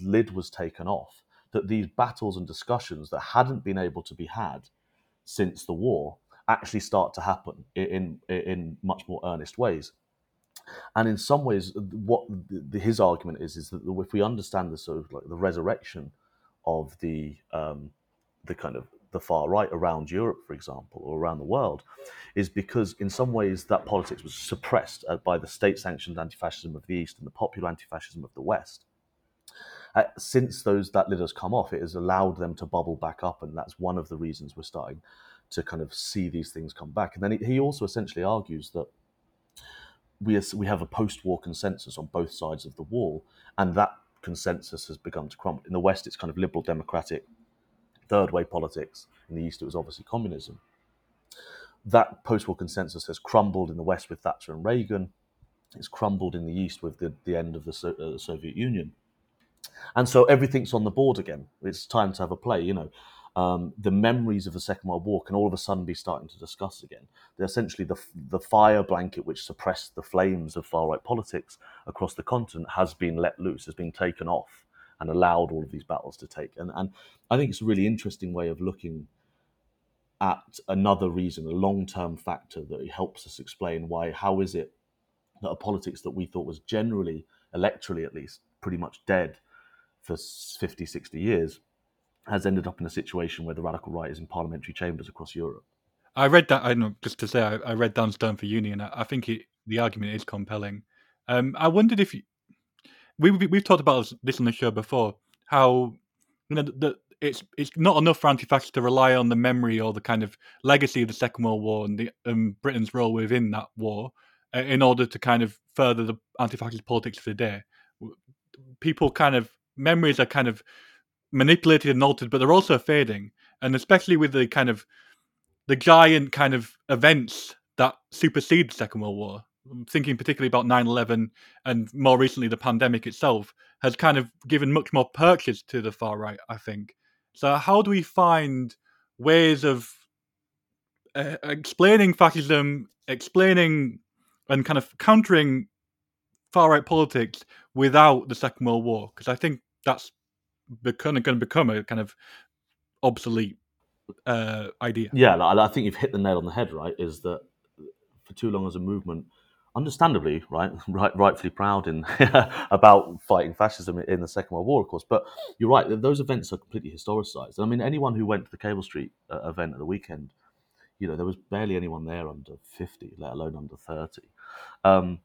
lid was taken off, that these battles and discussions that hadn't been able to be had since the war actually start to happen in much more earnest ways. And in some ways, what his argument is that if we understand the sort of like the resurrection of the kind of the far right around Europe, for example, or around the world, is because in some ways that politics was suppressed by the state-sanctioned anti-fascism of the East and the popular anti-fascism of the West. Since that lid has come off, it has allowed them to bubble back up, and that's one of the reasons we're starting to kind of see these things come back. And then he also essentially argues that we have a post-war consensus on both sides of the wall, and that consensus has begun to crumble. In the West, it's kind of liberal democratic third way politics. In the East, it was obviously communism. That post-war consensus has crumbled in the West with Thatcher and Reagan. It's crumbled in the East with the end of the Soviet Union. And so everything's on the board again. It's time to have a play, you know. The memories of the Second World War can all of a sudden be starting to discuss again. They're essentially the fire blanket which suppressed the flames of far-right politics across the continent has been let loose, has been taken off, and allowed all of these battles to take. And I think it's a really interesting way of looking at another reason, a long-term factor that helps us explain how is it that a politics that we thought was generally, electorally at least, pretty much dead for 50, 60 years, has ended up in a situation where the radical right is in parliamentary chambers across Europe. I read that, I read Dan Stone for uni, and I think the argument is compelling. I wondered if we've talked about this on the show before, how it's not enough for anti-fascists to rely on the memory or the kind of legacy of the Second World War and Britain's role within that war in order to kind of further the anti-fascist politics of the day. Memories are kind of manipulated and altered, but they're also fading, and especially with the kind of the giant kind of events that supersede the Second World War. I'm thinking particularly about 9/11 and more recently the pandemic itself has kind of given much more purchase to the far right, I think. So how do we find ways of explaining fascism, explaining and kind of countering far right politics without the Second World War? Because I think that's going to become a kind of obsolete idea. Yeah, I think you've hit the nail on the head, right? Is that for too long as a movement, understandably, rightfully proud in about fighting fascism in the Second World War, of course. But you're right; those events are completely historicised. I mean, anyone who went to the Cable Street event at the weekend, you know, there was barely anyone there under 50, let alone under 30.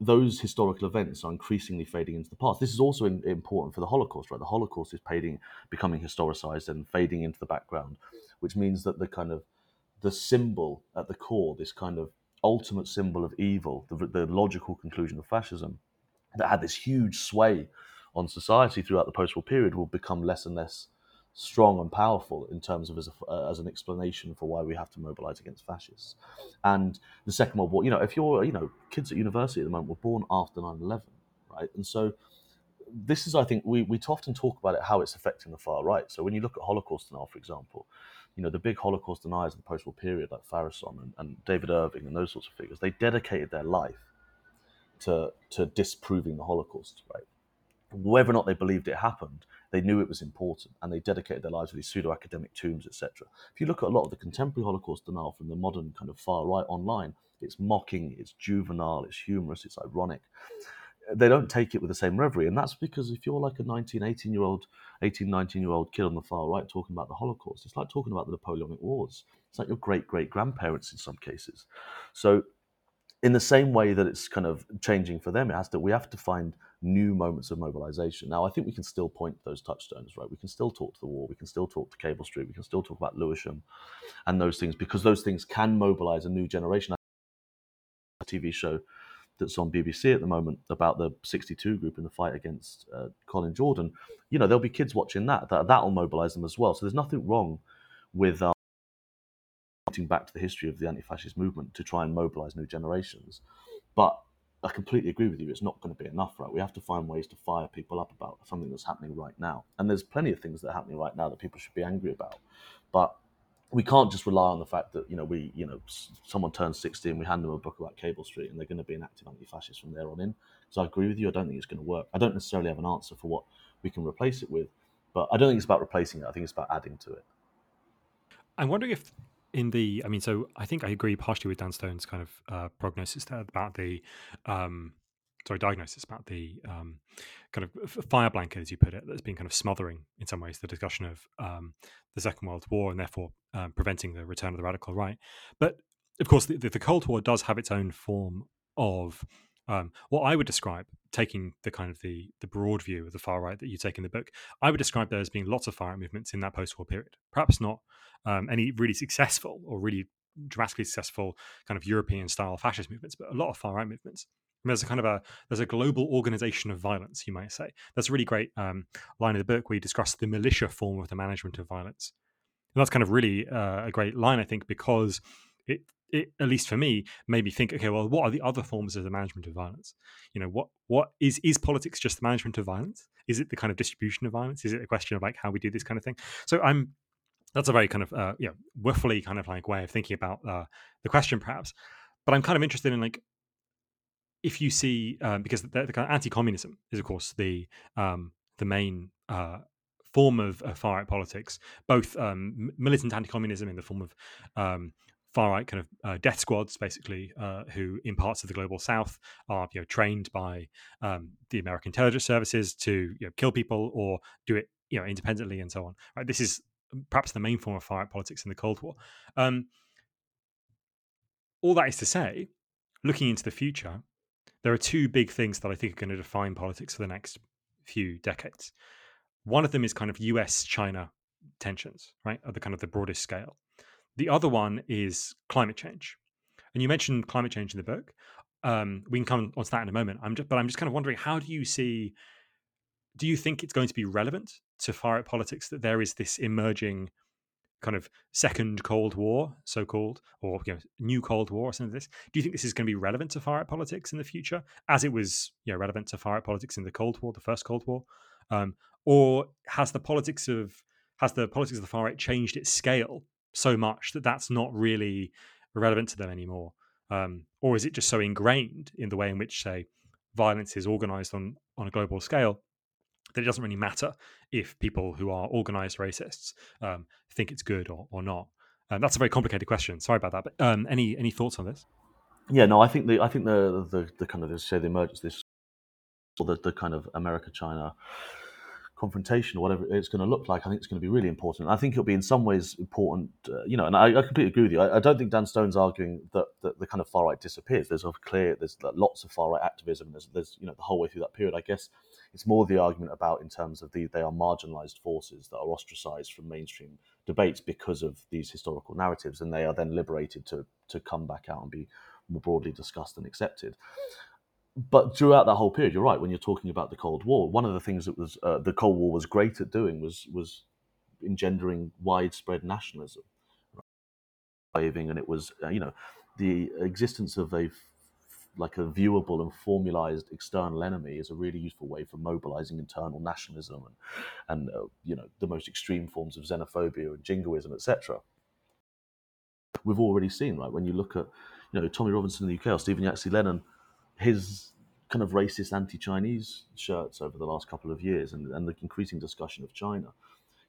Those historical events are increasingly fading into the past. This is also important for the Holocaust, right? The Holocaust is becoming historicised and fading into the background, which means that the kind of the symbol at the core, this kind of ultimate symbol of evil, the logical conclusion of fascism, that had this huge sway on society throughout the post-war period, will become less and less strong and powerful in terms of as an explanation for why we have to mobilise against fascists. And the Second World War, you know, if you're, you know, kids at university at the moment were born after 9/11, right? And so this is, I think, we often talk about it, how it's affecting the far right. So when you look at Holocaust denial, for example, you know, the big Holocaust deniers of the post-war period, like Farison and David Irving and those sorts of figures, they dedicated their life to disproving the Holocaust, right? Whether or not they believed it happened, they knew it was important, and they dedicated their lives to these pseudo-academic tombs, etc. If you look at a lot of the contemporary Holocaust denial from the modern kind of far-right online, it's mocking, it's juvenile, it's humorous, it's ironic. They don't take it with the same reverie, and that's because if you're like a 19-year-old kid on the far-right talking about the Holocaust, it's like talking about the Napoleonic Wars. It's like your great-great-grandparents in some cases. So in the same way that it's kind of changing for them, we have to find new moments of mobilization. Now, I think we can still point to those touchstones, right? We can still talk to the war. We can still talk to Cable Street. We can still talk about Lewisham and those things, because those things can mobilize a new generation. A TV show that's on BBC at the moment about the 62 group in the fight against Colin Jordan, you know, there'll be kids watching that'll mobilize them as well. So there's nothing wrong with back to the history of the anti-fascist movement to try and mobilise new generations. But I completely agree with you, it's not going to be enough, right? We have to find ways to fire people up about something that's happening right now. And there's plenty of things that are happening right now that people should be angry about. But we can't just rely on the fact that, someone turns 60 and we hand them a book about Cable Street and they're going to be an active anti-fascist from there on in. So I agree with you. I don't think it's going to work. I don't necessarily have an answer for what we can replace it with, but I don't think it's about replacing it. I think it's about adding to it. I'm wondering if I think I agree partially with Dan Stone's kind of prognosis about the, diagnosis about the kind of fire blanket, as you put it, that's been kind of smothering in some ways the discussion of the Second World War and therefore preventing the return of the radical right. But of course, the Cold War does have its own form of what I would describe, taking the kind of the broad view of the far right that you take in the book, I would describe there as being lots of far right movements in that post-war period. Perhaps not any really successful or really dramatically successful kind of European-style fascist movements, but a lot of far right movements. And there's a kind of there's a global organization of violence, you might say. That's a really great line in the book where you discuss the militia form of the management of violence. And that's kind of really a great line, I think, because it, at least for me, made me think, okay, well, what are the other forms of the management of violence? What is politics just the management of violence? Is it the kind of distribution of violence? Is it a question of like how we do this kind of thing? So that's a very kind of, waffly kind of like way of thinking about the question perhaps, but I'm kind of interested in like, if you see, because the kind of anti-communism is of course the main form of far right politics, both militant anti-communism in the form of far-right kind of death squads, basically, who in parts of the global south are trained by the American intelligence services to kill people or do it independently and so on. Right? This is perhaps the main form of far-right politics in the Cold War. All that is to say, looking into the future, there are two big things that I think are going to define politics for the next few decades. One of them is kind of US-China tensions, right, at the kind of the broadest scale. The other one is climate change. And you mentioned climate change in the book. We can come on to that in a moment. I'm just kind of wondering, how do you think it's going to be relevant to far right politics that there is this emerging kind of second Cold War, so-called, or new Cold War or something like this? Do you think this is going to be relevant to far right politics in the future, as it was relevant to far right politics in the Cold War, the first Cold War? Or has the politics of the far right changed its scale so much that that's not really relevant to them anymore? Or is it just so ingrained in the way in which, say, violence is organized on a global scale that it doesn't really matter if people who are organized racists think it's good or not? That's a very complicated question. Sorry about that. But any thoughts on this? Yeah, no, I think the kind of, say, the emergence of this, or the kind of America-China confrontation or whatever it's going to look like, I think it's going to be really important. I think it'll be in some ways important, and I completely agree with you. I don't think Dan Stone's arguing that the kind of far-right disappears. There's lots of far-right activism. There's the whole way through that period. I guess it's more the argument about in terms of they are marginalized forces that are ostracized from mainstream debates because of these historical narratives, and they are then liberated to come back out and be more broadly discussed and accepted. But throughout that whole period, you're right. When you're talking about the Cold War, one of the things that was the Cold War was great at doing was engendering widespread nationalism, right? And it was the existence of a viewable and formalized external enemy is a really useful way for mobilizing internal nationalism and the most extreme forms of xenophobia and jingoism, etc. We've already seen, right, when you look at Tommy Robinson in the UK or Stephen Yaxley Lennon, his kind of racist anti-Chinese shirts over the last couple of years and the increasing discussion of China,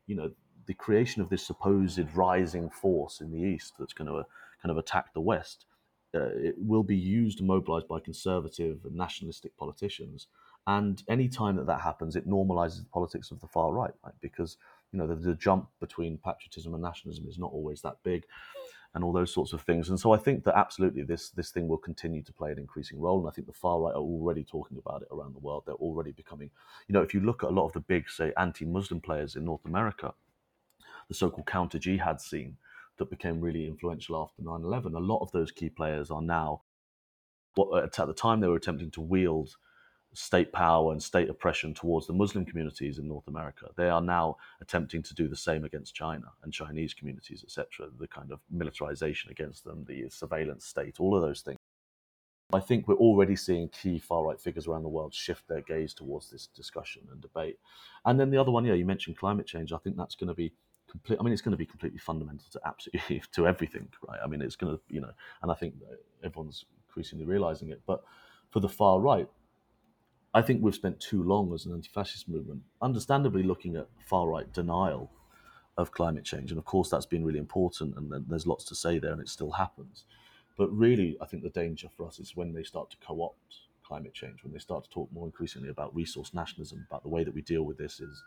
the creation of this supposed rising force in the East that's going to kind of attack the West, it will be used and mobilized by conservative and nationalistic politicians. And any time that happens, it normalizes the politics of the far right, right? Because, the jump between patriotism and nationalism is not always that big, and all those sorts of things. And so I think that absolutely this thing will continue to play an increasing role. And I think the far right are already talking about it around the world. They're already becoming, if you look at a lot of the big, say, anti-Muslim players in North America, the so-called counter-jihad scene that became really influential after 9/11, a lot of those key players are now, at the time they were attempting to wield state power and state oppression towards the Muslim communities in North America, they are now attempting to do the same against China and Chinese communities, etc. The kind of militarization against them, the surveillance state, all of those things. I think we're already seeing key far-right figures around the world shift their gaze towards this discussion and debate. And then the other one, you mentioned climate change. I think that's going to be I mean, it's going to be completely fundamental to absolutely to everything, right? I mean, it's going to, you know, and I think everyone's increasingly realizing it. But for the far right, I think we've spent too long as an anti-fascist movement, understandably looking at far right denial of climate change. And of course, that's been really important, and there's lots to say there, and it still happens. But really, I think the danger for us is when they start to co-opt climate change, when they start to talk more increasingly about resource nationalism, about the way that we deal with this is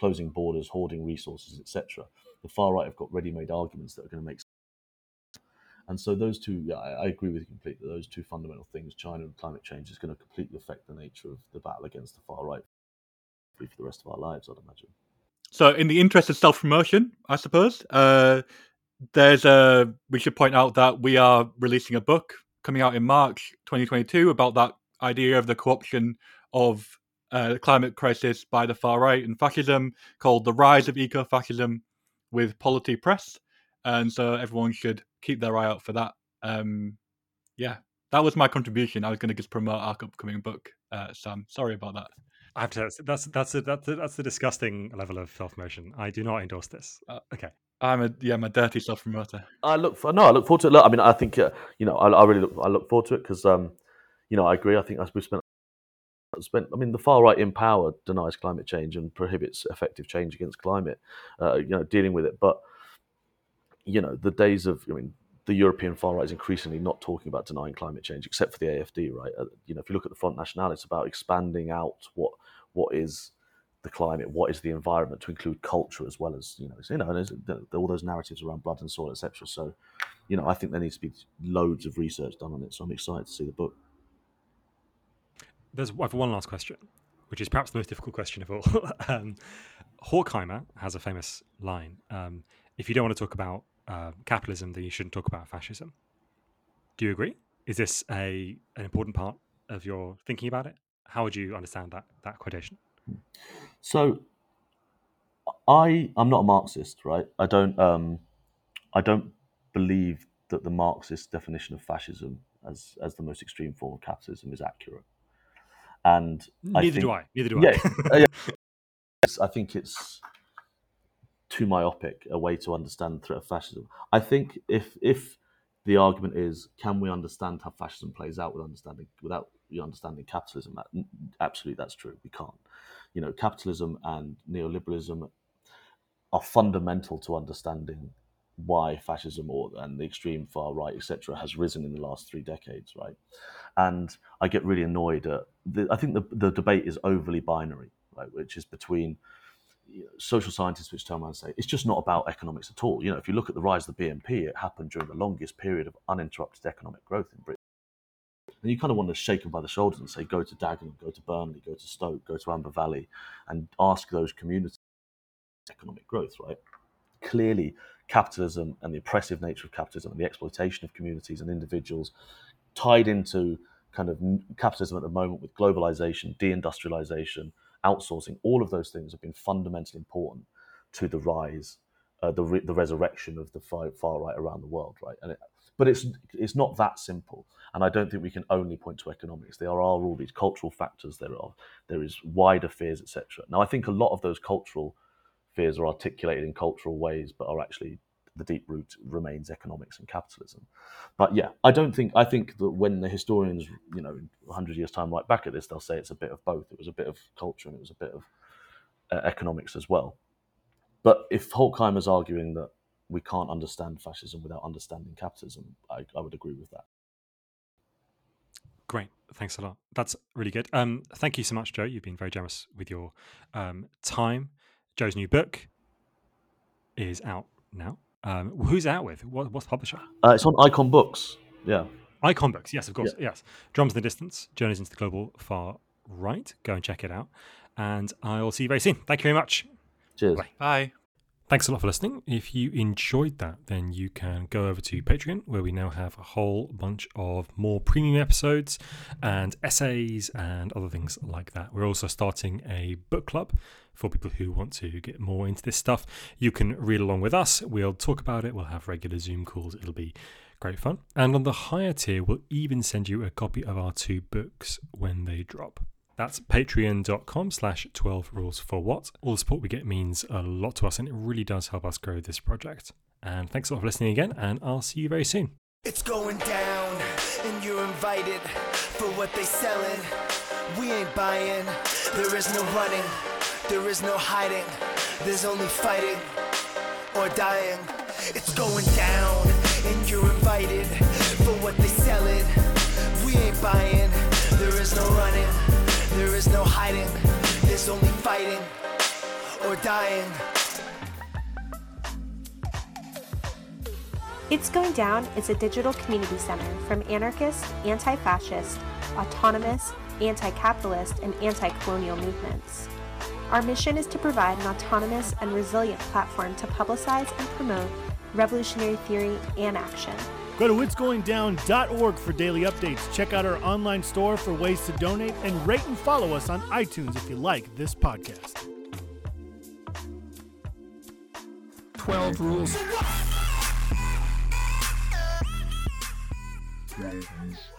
closing borders, hoarding resources, etc. The far right have got ready-made arguments that are going to make sense. And so those two, yeah, I agree with you completely, those two fundamental things, China and climate change, is going to completely affect the nature of the battle against the far right for the rest of our lives, I'd imagine. So in the interest of self-promotion, I suppose, we should point out that we are releasing a book coming out in March 2022 about that idea of the co-option of the climate crisis by the far right and fascism, called The Rise of Eco-Fascism with Polity Press. And so everyone should keep their eye out for that. Yeah, that was my contribution. I was going to just promote our upcoming book, Sam. Sorry about that. I have to. That's the disgusting level of self-promotion. I do not endorse this. Okay. I'm a dirty self-promoter. I look forward to it. Look, I mean, I think I really look forward to it because I agree. I think we've spent. I mean, the far right in power denies climate change and prohibits effective change against climate. Dealing with it, but. The days of, the European far right is increasingly not talking about denying climate change, except for the AfD, right? If you look at the Front National, it's about expanding out what is the climate, what is the environment, to include culture as well as, all those narratives around blood and soil, etc. So, I think there needs to be loads of research done on it. So I'm excited to see the book. I have one last question, which is perhaps the most difficult question of all. Horkheimer has a famous line. If you don't want to talk about capitalism, then you shouldn't talk about fascism. Do you agree? Is this an important part of your thinking about it? How would you understand that quotation? So, I'm not a Marxist, right? I don't believe that the Marxist definition of fascism as the most extreme form of capitalism is accurate. And Neither do I. Yeah. I think it's too myopic a way to understand the threat of fascism. I think if the argument is, can we understand how fascism plays out without understanding capitalism? Absolutely, that's true. We can't. Capitalism and neoliberalism are fundamental to understanding why fascism and the extreme far right, etc., has risen in the last 3 decades, right? And I get really annoyed at. I think the debate is overly binary, right? Which is between. Social scientists which turn around and say it's just not about economics at all. If you look at the rise of the BNP, it happened during the longest period of uninterrupted economic growth in Britain. And you kind of want to shake them by the shoulders and say, go to Dagenham, go to Burnley, go to Stoke, go to Amber Valley, and ask those communities economic growth, right? Clearly, capitalism and the oppressive nature of capitalism and the exploitation of communities and individuals tied into kind of capitalism at the moment with globalization, deindustrialization, outsourcing, all of those things have been fundamentally important to the rise, the resurrection of the far right around the world, right? And it's not that simple, and I don't think we can only point to economics. There are all these cultural factors. There is wider fears, etc. Now, I think a lot of those cultural fears are articulated in cultural ways, but are actually the deep root remains economics and capitalism. But yeah, I think that when the historians, in 100 years' time, right back at this, they'll say it's a bit of both. It was a bit of culture and it was a bit of economics as well. But if Horkheimer's arguing that we can't understand fascism without understanding capitalism, I would agree with that. Great. Thanks a lot. That's really good. Thank you so much, Joe. You've been very generous with your time. Joe's new book is out now. Who's out with? What's the publisher? It's on Icon Books. Yeah. Icon Books, yes, of course. Yeah. Yes. Drums in the Distance, Journeys into the Global Far Right. Go and check it out. And I'll see you very soon. Thank you very much. Cheers. Bye. Bye. Thanks a lot for listening. If you enjoyed that, then you can go over to Patreon, where we now have a whole bunch of more premium episodes and essays and other things like that. We're also starting a book club for people who want to get more into this stuff. You can read along with us. We'll talk about it. We'll have regular Zoom calls. It'll be great fun. And on the higher tier, we'll even send you a copy of our 2 books when they drop. That's patreon.com/12rulesforwhat. All the support we get means a lot to us, and it really does help us grow this project. And thanks a lot for listening again, and I'll see you very soon. It's going down, and you're invited for what they selling. We ain't buying. There is no running. There is no hiding. There's only fighting or dying. It's going down, and you're invited for what they selling. We ain't buying. There is no running. There is no hiding. There's only fighting or dying. It's Going Down is a digital community center from anarchist, anti-fascist, autonomous, anti-capitalist, and anti-colonial movements. Our mission is to provide an autonomous and resilient platform to publicize and promote revolutionary theory and action. Go to itsgoingdown.org for daily updates. Check out our online store for ways to donate, and rate and follow us on iTunes if you like this podcast. 12 rules.